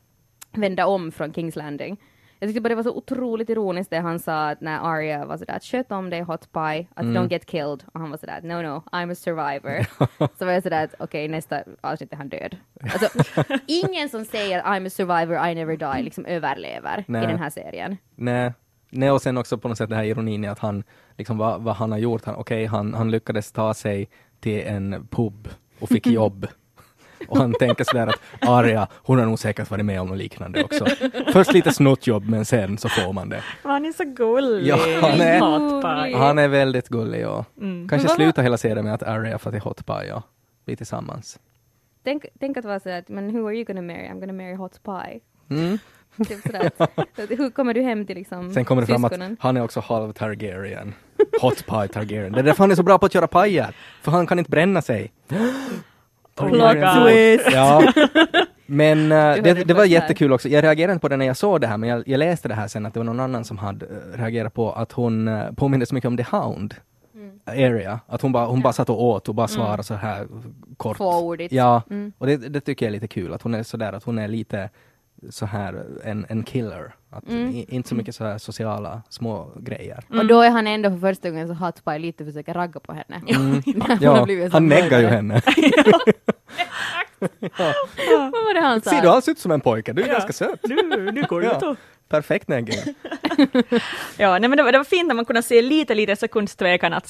Vända om från King's Landing. Jag tyckte bara det var så otroligt ironiskt det han sa att när Arya var sådär, kött om dig hot pie, att don't get killed. Och han var sådär, no no, I'm a survivor. Så var jag sådär, okej, nästa avsnitt är han död. Alltså, ingen som säger I'm a survivor, I never die, liksom överlever i den här serien. Nej, och sen också på något sätt det här ironin i att han, liksom vad han har gjort, han lyckades ta sig till en pub och fick jobb. Och han tänker sådär att Arya, hon har nog säkert varit med om något liknande också. Först lite snottjobb, men sen så får man det. Han är så gullig. Ja, han är väldigt gullig, ja. Kanske sluta hela serien med att Arya får till hot pie, ja. Vi tillsammans. Tänk att vara sådär, men who are you gonna marry? I'm gonna marry hot pie. Typ sådär. Så hur kommer du hem till liksom sen kommer det fram syskonen? Att han är också halv Targaryen. Hot pie Targaryen. Det är därför han är så bra på att göra pajer. För han kan inte bränna sig. Ja. Men det var jättekul också. Jag reagerade inte på det när jag såg det här, men jag läste det här sen att det var någon annan som hade reagerat på att hon påminner så mycket om The Hound area. Att hon bara satt och åt och bara svarade så här kort. Forwardigt. Ja, och det tycker jag är lite kul. Att hon är sådär, att hon är lite så här en killer. Att inte så mycket så här sociala små grejer. Och då är han ändå för första gången så hot pie lite försöker ragga på henne. Ja, han neggar ju henne. Vad var det han sa? Se, du har sett som en pojke, du är ganska söt. Nu går det då. Perfekt negging. Ja, nej, men det var fint när man kunde se lite sekundstvekan att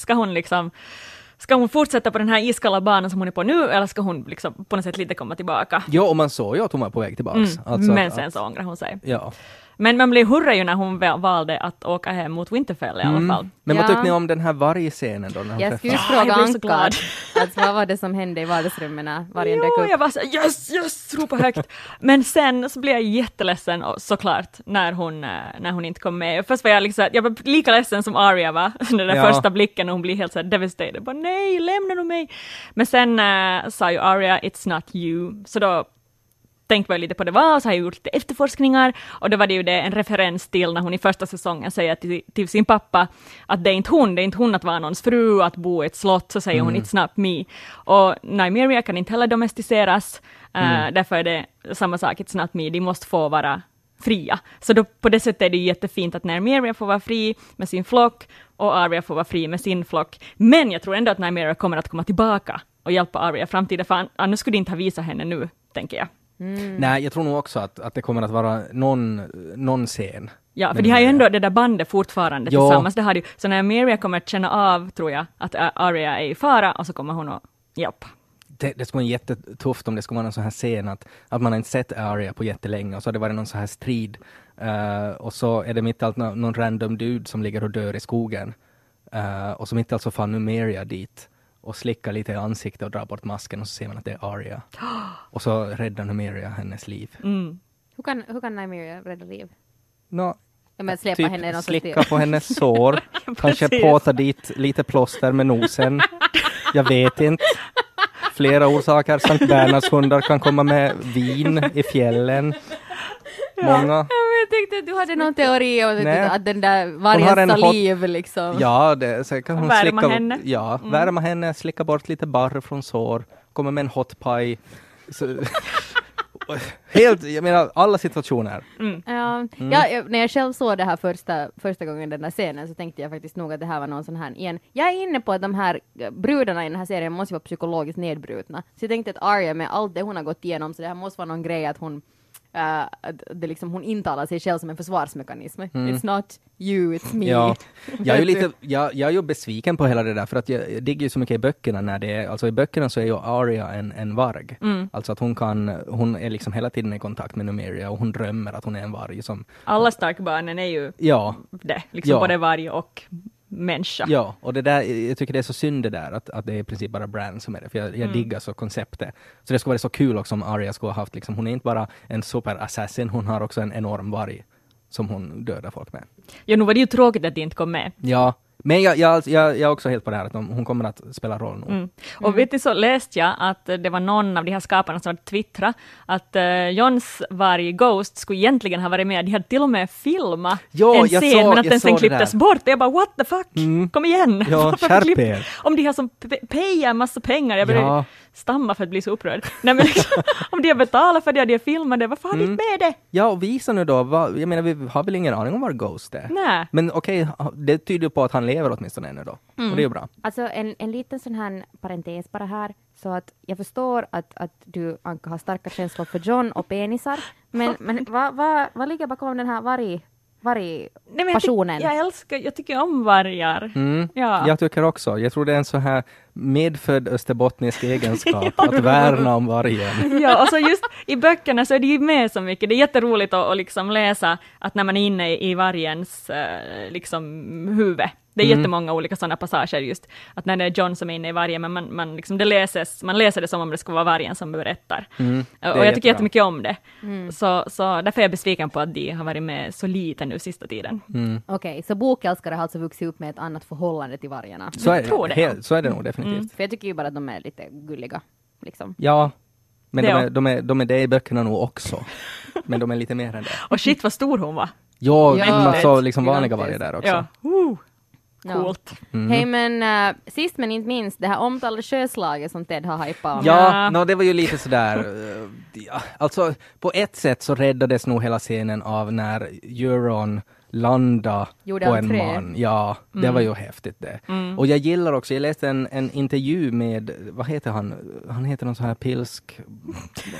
ska hon fortsätta på den här iskalla banan som hon är på nu, eller ska hon liksom på något sätt lite komma tillbaka? Ja, och man såg ju att hon var på väg tillbaka. Alltså, men sen så ångrar hon sig. Ja. Men man blev hurra ju när hon valde att åka hem mot Winterfell i alla fall. Men vad tyckte ni om den här vargscenen då? När jag skulle fråga Anka. Alltså, vad var det som hände i vardagsrummen? Jag bara så, yes, ropa högt. Men sen så blev jag jätteledsen såklart när hon inte kom med. Först var jag liksom, jag var lika ledsen som Arya va? Den där första blicken och hon blev helt så här devastated. Bara, nej, lämnar du mig? Men sen sa ju Arya, it's not you. Så då tänkte jag lite på det var, och så har jag gjort lite efterforskningar och då var det ju en referens till när hon i första säsongen säger till sin pappa att det är inte hon att vara någons fru, att bo i ett slott, så säger hon it's not me. Och Nymeria kan inte heller domesticeras, därför är det samma sak, it's not me, de måste få vara fria. Så då, på det sättet är det jättefint att Nymeria får vara fri med sin flock och Arya får vara fri med sin flock. Men jag tror ändå att Nymeria kommer att komma tillbaka och hjälpa Arya i framtiden, för annars skulle de inte ha visat henne nu, tänker jag. Nej, jag tror nog också att det kommer att vara någon scen. Ja, för de har ju ändå det där bandet fortfarande tillsammans. Det har ju, så när Maria kommer att känna av, tror jag, att Arya är i fara och så kommer hon att hjälpa. Det skulle vara jättetufft om det skulle vara någon sån här scen att man inte sett Arya på jättelänge och så har det varit någon sån här strid och så är det mitt allt någon random dude som ligger och dör i skogen och som inte alltså fann Maria dit. Och slickar lite i ansiktet och drar bort masken och så ser man att det är Arya. Och så räddar Nymeria hennes liv. Hur kan Nymeria rädda liv? Slicka på hennes sår. Kanske påta dit lite plåster med nosen. Jag vet inte. Flera orsaker. Sankt Bernards hundar kan komma med vin i fjällen. Många. Jag tänkte att du hade någon teori om att den där vargens liv liksom. Ja, så kan hon värma henne. Ja, värma henne, slicka bort lite barr från sår, kommer med en hot pie. Helt, jag menar, alla situationer. När jag själv såg det här första gången den där scenen så tänkte jag faktiskt nog att det här var någon sån här igen. Jag är inne på att de här brudarna i den här serien måste vara psykologiskt nedbrutna. Så jag tänkte att Arya med allt det hon har gått igenom, så det här måste vara någon grej att det liksom, hon intalar sig själv som en försvarsmekanism. It's not you, it's me. Ja. Jag är ju besviken på hela det där, för att jag digger ju så mycket i böckerna när det är, alltså i böckerna så är ju Arya en varg. Alltså att hon är liksom hela tiden i kontakt med Nymeria och hon drömmer att hon är en varg. Alla Stark-barnen är ju det, liksom både varg och människa. Ja, och det där, jag tycker det är så synd det där att det är i princip bara Bran som är det, för jag diggar så konceptet. Så det skulle vara så kul också om Arya skulle ha haft liksom, hon är inte bara en superassassin, hon har också en enorm varg som hon dödar folk med. Ja, nu var det ju tråkigt att det inte kom med. Ja, Men jag är också helt på det här att hon kommer att spela roll nu. Mm. Och vet du, så läste jag att det var någon av de här skaparna som hade twittrat att Jons varje Ghost skulle egentligen ha varit med. De hade till och med filmat en scen, men att den sen klipptes bort. Jag bara, what the fuck? Kom igen! Ja, skärp. Om de har som pejar massa pengar. Jag började stamma för att bli så upprörd. Nej, men liksom, om de har betalat för det och de har filmat det, varför har de inte med det? Ja, och visa nu då. Jag menar, vi har väl ingen aning om var Ghost är. Nej. Men okej, det tyder på att han lever åtminstone ännu då. Och det är bra. Alltså en liten sån här parentes bara här, så att jag förstår att du, Anka, har starka känslor för Jon och penisar, men vad ligger bakom den här vargpassionen? Jag tycker om vargar. Ja. Jag tycker också. Jag tror det är en så här medfödd österbottnisk egenskap att värna om vargen. Ja, och så just i böckerna så är det ju med så mycket. Det är jätteroligt att liksom läsa att när man är inne i vargens liksom huvud. Det är jättemånga olika sådana passager just. Att när det är Jon som är inne i vargen, men man liksom man läser det som om det skulle vara vargen som berättar. Och jag tycker jättemycket om det. Så därför är jag besviken på att de har varit med så lite nu sista tiden. Okej, så bokälskare har alltså vuxit upp med ett annat förhållande till vargarna. Så är det nog definitivt. För jag tycker ju bara att de är lite gulliga. Liksom. Ja, men de är det i böckerna nog också. Men de är lite mer än det. Och shit vad stor hon var. Ja, en massa liksom vanliga varje där också. Ja. Coolt. Hej, men sist men inte minst, det här omtalade sjöslaget som Ted har hypat om. Ja, det var ju lite sådär. Alltså, på ett sätt så räddades nog hela scenen av när Euron landa gjorde på en man. Ja, det var ju häftigt det. Och jag gillar också, jag läste en intervju med, vad heter han? Han heter någon sån här pilsk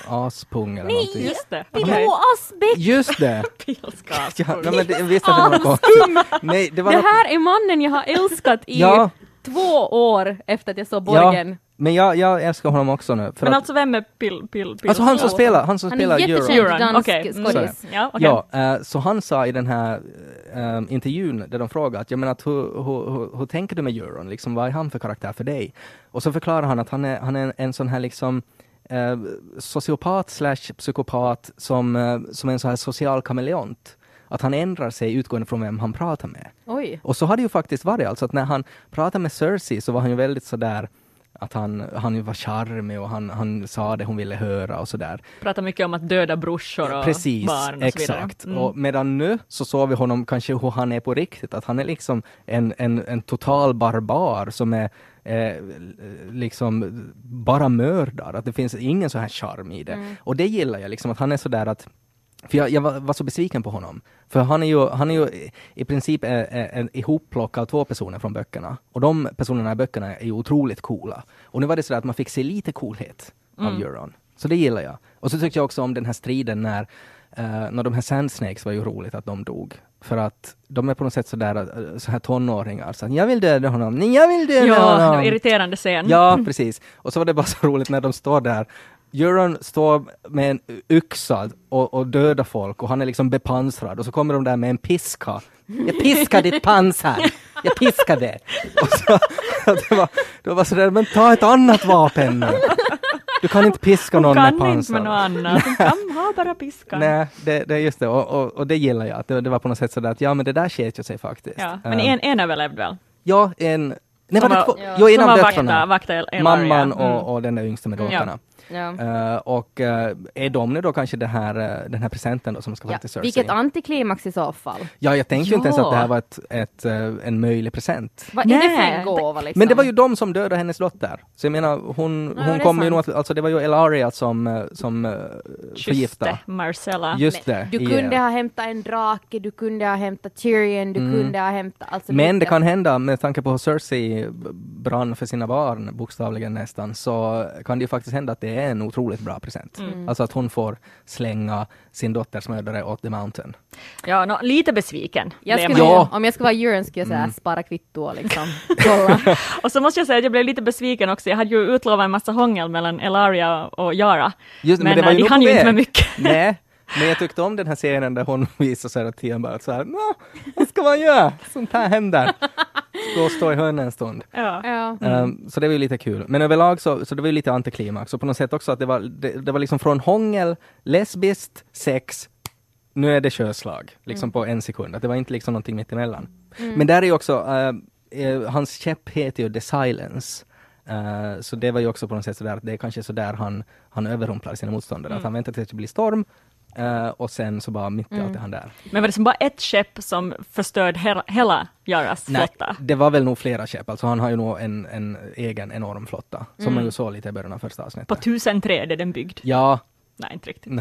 aspung eller någonting. Just det. Asbäck. Just det. Pilsk aspung. Ja, men det visste jag inte något. Nej, det här är mannen jag har älskat i 2 år efter att jag såg Borgen. Men jag älskar honom också nu. Men alltså vem är Pill? Alltså han som spelar Euron. Dansk skådis. Så han sa i den här intervjun där de frågade att jag menar, hur tänker du med Euron? Liksom, vad är han för karaktär för dig? Och så förklarar han att han är en sån här liksom sociopat/psykopat som är en sån här social kameleont. Att han ändrar sig utgående från vem han pratar med. Oj. Och så hade ju faktiskt varit alltså att när han pratade med Cersei så var han ju väldigt så där att han var charmig och han sa det hon ville höra och sådär. Pratar mycket om att döda brorsor och precis, barn och exakt. Så vidare. Och medan nu så såg vi honom kanske hur han är på riktigt. Att han är liksom en total barbar som är liksom bara mördar. Att det finns ingen så här charm i det. Och det gillar jag liksom att han är sådär att för jag var så besviken på honom. För han är ju i princip en ihopplock av 2 personer från böckerna. Och de personerna i böckerna är ju otroligt coola. Och nu var det så att man fick se lite coolhet av Euron. Så det gillar jag. Och så tyckte jag också om den här striden när de här Sandsnakes var ju roligt att de dog. För att de är på något sätt så här tonåringar. Så att, jag vill döda honom. Nej, jag vill döda honom. Ja, det var irriterande scen. Ja, precis. Och så var det bara så roligt när de står där. Euron står med en yxa och dödar folk och han är liksom bepansrad och så kommer de där med en piska. Jag piskar ditt pansar. Jag piskar det. Och så det var så där, men ta ett annat vapen nu. Du kan inte piska någon med pansar. Hon kan inte med något annat. Hon kan ha bara piska. Nej, det är just det. Och det gillar jag. Det var på något sätt sådär att ja, men det där sket jag sig faktiskt. Ja, men en överlevde väl? Ja, en... Nej, var det två? Ja, en av döttrarna. Mamman och den där yngsta med döttrarna. Ja. Och är de nu då kanske den här presenten då som ska vara till Cersei? Vilket antiklimax i så fall. Ja, jag tänkte ju inte ens att det här var en möjlig present. Vad är det för en gåva liksom? Men det var ju de som dödade hennes dotter. Så jag menar, hon kom ju nog... Alltså det var ju Arya som förgiftade. Marcella. Just det. Du kunde ha hämtat en drake, du kunde ha hämtat Tyrion, du kunde ha hämtat... Alltså, men det kan hända, med tanke på hur Cersei brann för sina barn, bokstavligen nästan, så kan det ju faktiskt hända att det är en otroligt bra present. Alltså att hon får slänga sin dotters mördare åt The Mountain. Ja, lite besviken. Om jag ska vara Euron skulle jag säga spara kvitto liksom. Och så måste jag säga att jag blev lite besviken också. Jag hade ju utlovat en massa hångel mellan Arya och Yara. Just, men det hann ju inte med mycket. Nej. Men jag tyckte om den här scenen där hon visar sig att Theon bara såhär, vad ska man göra? Sånt här händer. Gå och stå i hörnen en stund. Ja. Så det var ju lite kul. Men överlag så det var ju lite antiklimax. Och på något sätt också att det var liksom från hångel, lesbiskt, sex, nu är det köslag. Liksom på en sekund. Att det var inte liksom någonting mittemellan. Men där är ju också hans käpp heter ju The Silence. Så det var ju också på något sätt sådär, det är kanske sådär han överrumplar sina motståndare. Mm. Att han väntar tills det blir storm och sen så bara mitt i allt är han där. Men var det som bara ett käpp som förstörde hela Yaras flotta? Nej, det var väl nog flera käpp. Alltså han har ju nog en egen enorm flotta. Som man ju såg lite i början av första avsnittet. På 1003 är den byggd. Ja. Nej, inte riktigt.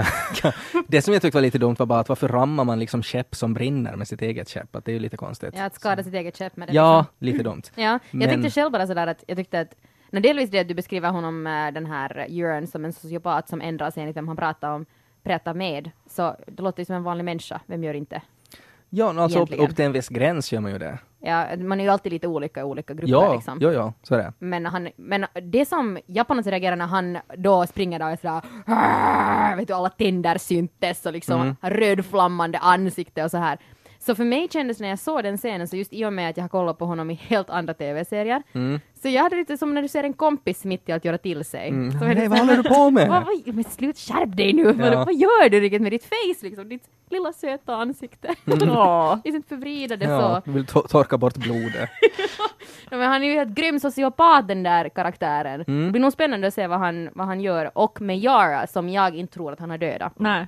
Det som jag tyckte var lite dumt var bara att varför rammar man liksom käpp som brinner med sitt eget käpp? Att det är ju lite konstigt. Ja, att skada sitt eget käpp med det. Ja, lite dumt. Ja, jag tyckte själv bara sådär att jag tyckte att när delvis det att du beskriver honom, den här Euron, som en sociopat som ändrar sig enligt vem han pratar med, så det låter ju som en vanlig människa. Vem gör inte? Ja, alltså upp till en viss gräns gör man ju det. Ja, man är ju alltid lite olika i olika grupper. Ja, liksom. Ja, så är det. Men det som japanerna reagerar när han då springer där och sådär, vet du, alla tänder syntes och liksom rödflammande ansikte och så här. Så för mig kändes när jag såg den scenen, så just i och med att jag har kollat på honom i helt andra tv-serier, så jag hade lite som när du ser en kompis mitt i att göra till sig. Så nej, vad håller du på med? Men slut, skärp dig nu. Ja. Vad gör du riktigt med ditt face? Liksom? Ditt lilla söta ansikte. Det är inte förvridade så. Du vill torka bort blodet. Ja, men han är ju helt grym sociopat, den där karaktären. Det blir nog spännande att se vad han gör. Och med Yara, som jag inte tror att han har dödat. Nej,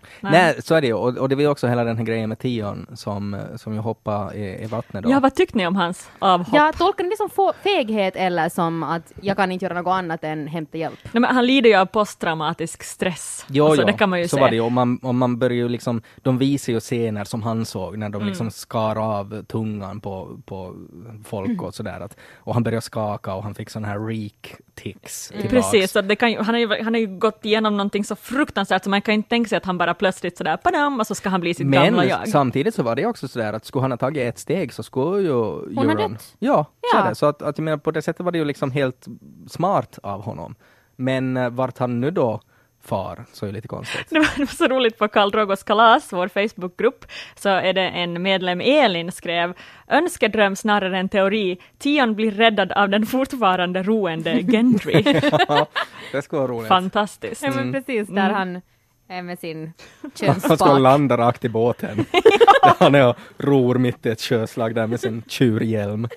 så är det ju. Och det var ju också hela den här grejen med Theon som jag hoppar i vattnet. Ja, vad tyckte ni om hans avhopp? Jag tolkar det som feghet eller som att jag kan inte göra något annat än hämta hjälp. Nej, men han lider ju av posttraumatisk stress. Jo, det kan man ju så se. Var det ju. Om man börjar ju liksom, de visar ju scener som han såg när de liksom skar av tungan på folk och sådär. Och han började skaka och han fick sån här reek tics. Precis, så det kan, han har ju gått igenom någonting så fruktansvärt, så man kan inte tänka sig att han bara plötsligt sådär padam och så ska han bli sitt gamla jag. Men samtidigt så var det också sådär att skulle han ha tagit ett steg så skulle ju Euron... Ja. Så att jag menar, på det sättet var det ju liksom helt smart av honom. Men vart han nu då far, så är det lite konstigt. Det var så roligt på Karl Drogos kalas, vår Facebookgrupp, så är det en medlem, Elin, skrev: önskedröm snarare än teori, Tion blir räddad av den fortfarande roende Gendry. Ja, det ska vara roligt. Fantastiskt. Ja, men precis, där han är med sin könspak. Han ska landa rakt i båten. Han är och ror mitt i ett köslag där med sin tjurhjälm.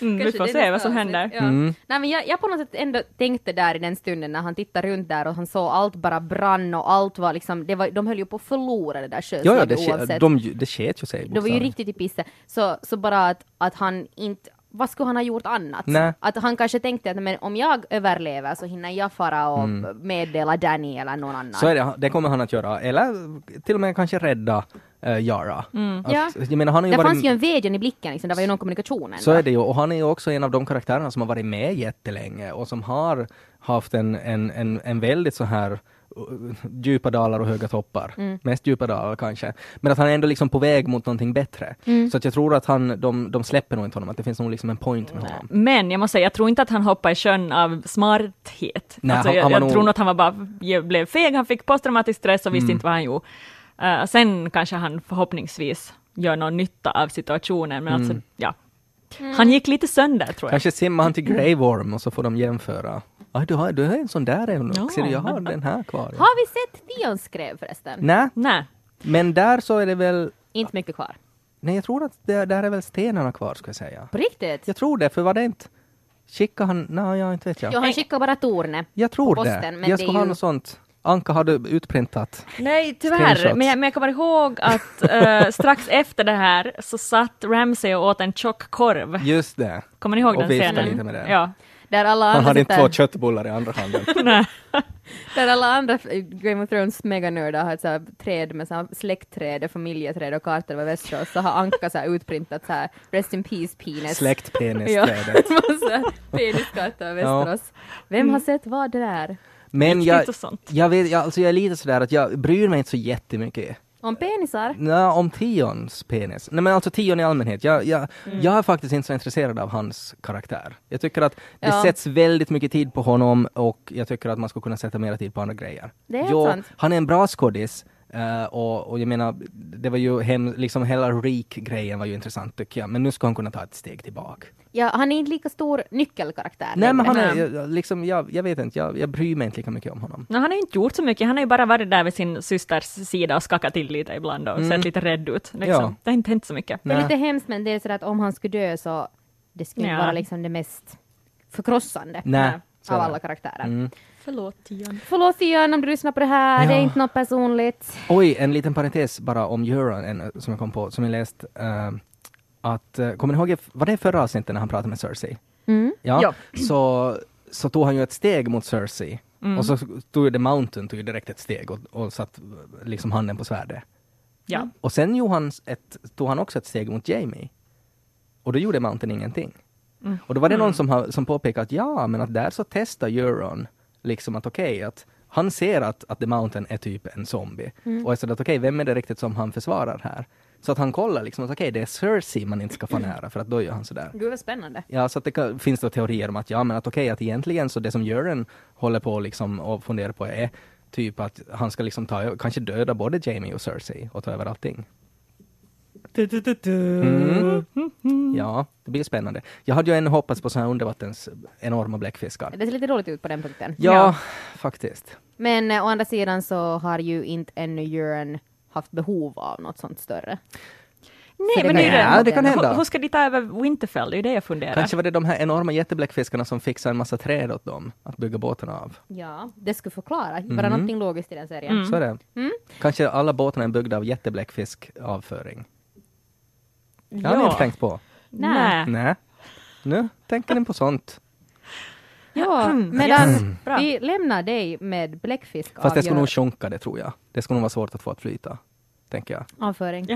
Vi får se vad som händer. Ja. Nej, men jag på något sätt ändå tänkte där i den stunden när han tittade runt där och han såg allt bara brann och allt var liksom, de höll ju på att förlora det där köslaget oavsett. Ja, det sket ju sig. De var ju riktigt i pisse. Så bara att han inte... Vad skulle han ha gjort annat? Nej. Att han kanske tänkte att men om jag överlever så hinner jag fara och meddela Danny eller någon annan. Så är det kommer han att göra. Eller till och med kanske rädda Yara. Jag menar, han har ju fanns ju en vädjan i blicken. Liksom. Det var ju någon kommunikation. Så är det ju. Och han är ju också en av de karaktärerna som har varit med jättelänge. Och som har haft en väldigt så här... djupa dalar och höga toppar. Mest djupa dalar kanske. Men att han är ändå liksom på väg mot någonting bättre. Så att jag tror att de släpper nog inte honom. Att det finns nog liksom en point med honom. Men jag måste säga, jag tror inte att han hoppar i kön av smarthet. Nej, alltså, jag tror nog att han blev feg. Han fick posttraumatisk stress och visste inte vad han gjorde. Sen kanske han förhoppningsvis gör någon nytta av situationen. Men alltså, ja. Han gick lite sönder, tror jag. Kanske simmar han till Grey Worm och så får de jämföra. Du har en sån där även. Ser du, jag har den här kvar. Ja. Har vi sett Theon skrev förresten? Nej. Men där så är det väl... Inte mycket kvar. Nej, jag tror att där är väl stenarna kvar, ska jag säga. På riktigt? Jag tror det, för var det inte... Skickar han... Nej, jag inte vet jag. Jo, han skickar bara torne. Jag tror på posten, det. Men jag ska ha något sånt... Anka, har du utprintat? Nej, tyvärr. Men jag kommer ihåg att strax efter det här så satt Ramsay och åt en tjock korv. Just det. Kommer ni ihåg och den scenen? Lite med det. Ja. Där alla andra han hade inte två köttbullar i andra handen. Där alla andra Game of Thrones meganördar har ett så här träd med så här släktträd, familjeträd och kartor över Westeros, så har Anka så här utprintat så här rest in peace penis. Släktpenisträdet. Ja, peniskartor över Westeros. Vem har sett vad det är? Men jag är lite sådär att jag bryr mig inte så jättemycket. Om penisar? Nej, om Tions penis. Nej, men alltså Tion i allmänhet. Jag är faktiskt inte så intresserad av hans karaktär. Jag tycker att det sätts väldigt mycket tid på honom och jag tycker att man ska kunna sätta mer tid på andra grejer. Det är sant. Han är en bra skådis. Och jag menar, det var ju liksom hela Reek-grejen var ju intressant tycker jag, men nu ska han kunna ta ett steg tillbaka. Ja, han är inte lika stor nyckelkaraktär. Nej, men han är liksom, jag vet inte, jag bryr mig inte lika mycket om honom. Nej, han har ju inte gjort så mycket, han har ju bara varit där vid sin systers sida och skakat till lite ibland och sett lite rädd ut liksom. Det har inte hänt så mycket. Det är lite hemskt, men det är så att om han skulle dö så det skulle vara liksom det mest förkrossande av alla karaktärer. Mm. Förlåt Theon om du lyssnar på det här. Ja. Det är inte något personligt. Oj, en liten parentes bara om Euron som jag kom på, som jag läst. Kommer ni ihåg, var det förra avsnittet när han pratade med Cersei? Mm. Ja. Så tog han ju ett steg mot Cersei. Mm. Och så tog ju The Mountain tog ju direkt ett steg och satt liksom handen på svärdet. Ja. Och sen tog han också ett steg mot Jamie. Och då gjorde Mountain ingenting. Mm. Och då var det någon som påpekade att men att där så testar Euron liksom att att han ser att The Mountain är typ en zombie. Mm. Och jag sa att vem är det riktigt som han försvarar här? Så att han kollar liksom att det är Cersei man inte ska få nära, för att då gör han sådär. Gud, vad spännande. Ja, så att finns det teorier om att att egentligen så det som Euron håller på liksom och funderar på är typ att han ska liksom kanske döda både Jamie och Cersei och ta över allting. Ja, det blir spännande. Jag hade ju ännu hoppats på så här undervattens enorma bläckfiskar. Det ser lite roligt ut på den punkten. Ja, faktiskt. Men å andra sidan så har ju inte ännu Euron haft behov av något sånt större. Nej, men det kan hända. Hur ska de ta över Winterfell? Det är det jag funderar. Kanske var det de här enorma jättebläckfiskarna som fixar en massa träd åt dem att bygga båtarna av. Ja, det skulle förklara. Bara någonting logiskt i den serien. Mm. Så är det. Mm. Kanske alla båtarna är byggda av jättebläckfiskavföring. Jag har inte tänkt på. Nej. Nu tänker ni på sånt. Ja, medan vi lämnar dig med bläckfisk. Fast det skulle nog sjunka, det tror jag. Det skulle nog vara svårt att få att flyta, tänker jag. Avföring.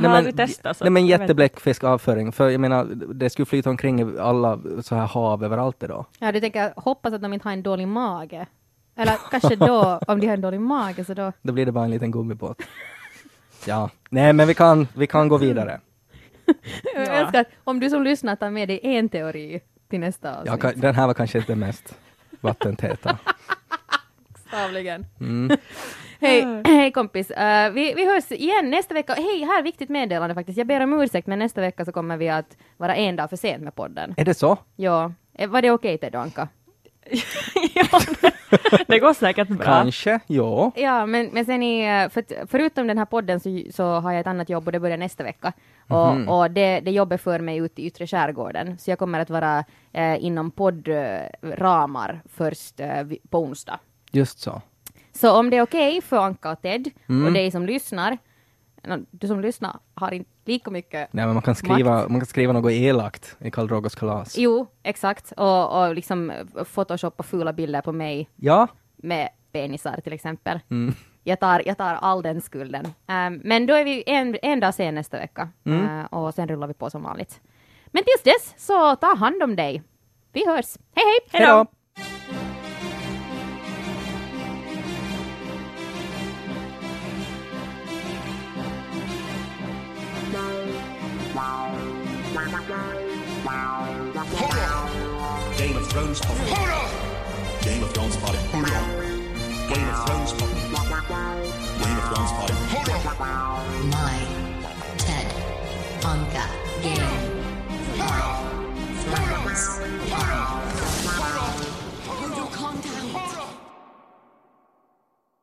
Nej, men jättebläckfisk avföring. För jag menar, det skulle flyta omkring i alla så här hav överallt idag. Ja, du tänker, hoppas att de inte har en dålig mage. Eller kanske då, om de har en dålig mage så då... Då blir det bara en liten gummibåt. Ja, nej men vi kan gå vidare. Jag älskar att om du som lyssnar tar med dig en teori till nästa avsnitt. Ja, den här var kanske inte mest vattentäta. Stavligen. Mm. Hej kompis. Vi hörs igen nästa vecka. Hej, här viktigt meddelande faktiskt. Jag ber om ursäkt, men nästa vecka så kommer vi att vara en dag för sent med podden. Är det så? Ja. Var det okej till då, Anka? Ja, det går säkert bra. Kanske, ja. Ja, men sen förutom den här podden så har jag ett annat jobb och det börjar nästa vecka. Och det jobbar för mig ute i yttre skärgården. Så jag kommer att vara inom poddramar först på onsdag. Just så. Så om det är okej för Anka och Ted och dig som lyssnar. Du som lyssnar har inte lika mycket. Nej, men man kan skriva något elakt i Karl Drogos kalas. Jo, exakt. Och liksom photoshoppa fula bilder på mig. Ja. Med penisar till exempel. Mm. Jag tar all den skulden. Men då är vi en dag sen nästa vecka. Och sen rullar vi på som vanligt. Men tills dess så ta hand om dig. Vi hörs. Hej hej! Hejdå! Game of Thrones party. Game of Thrones party. Game of Thrones party. Game of Thrones party. My Ted Anka Game of Thrones party.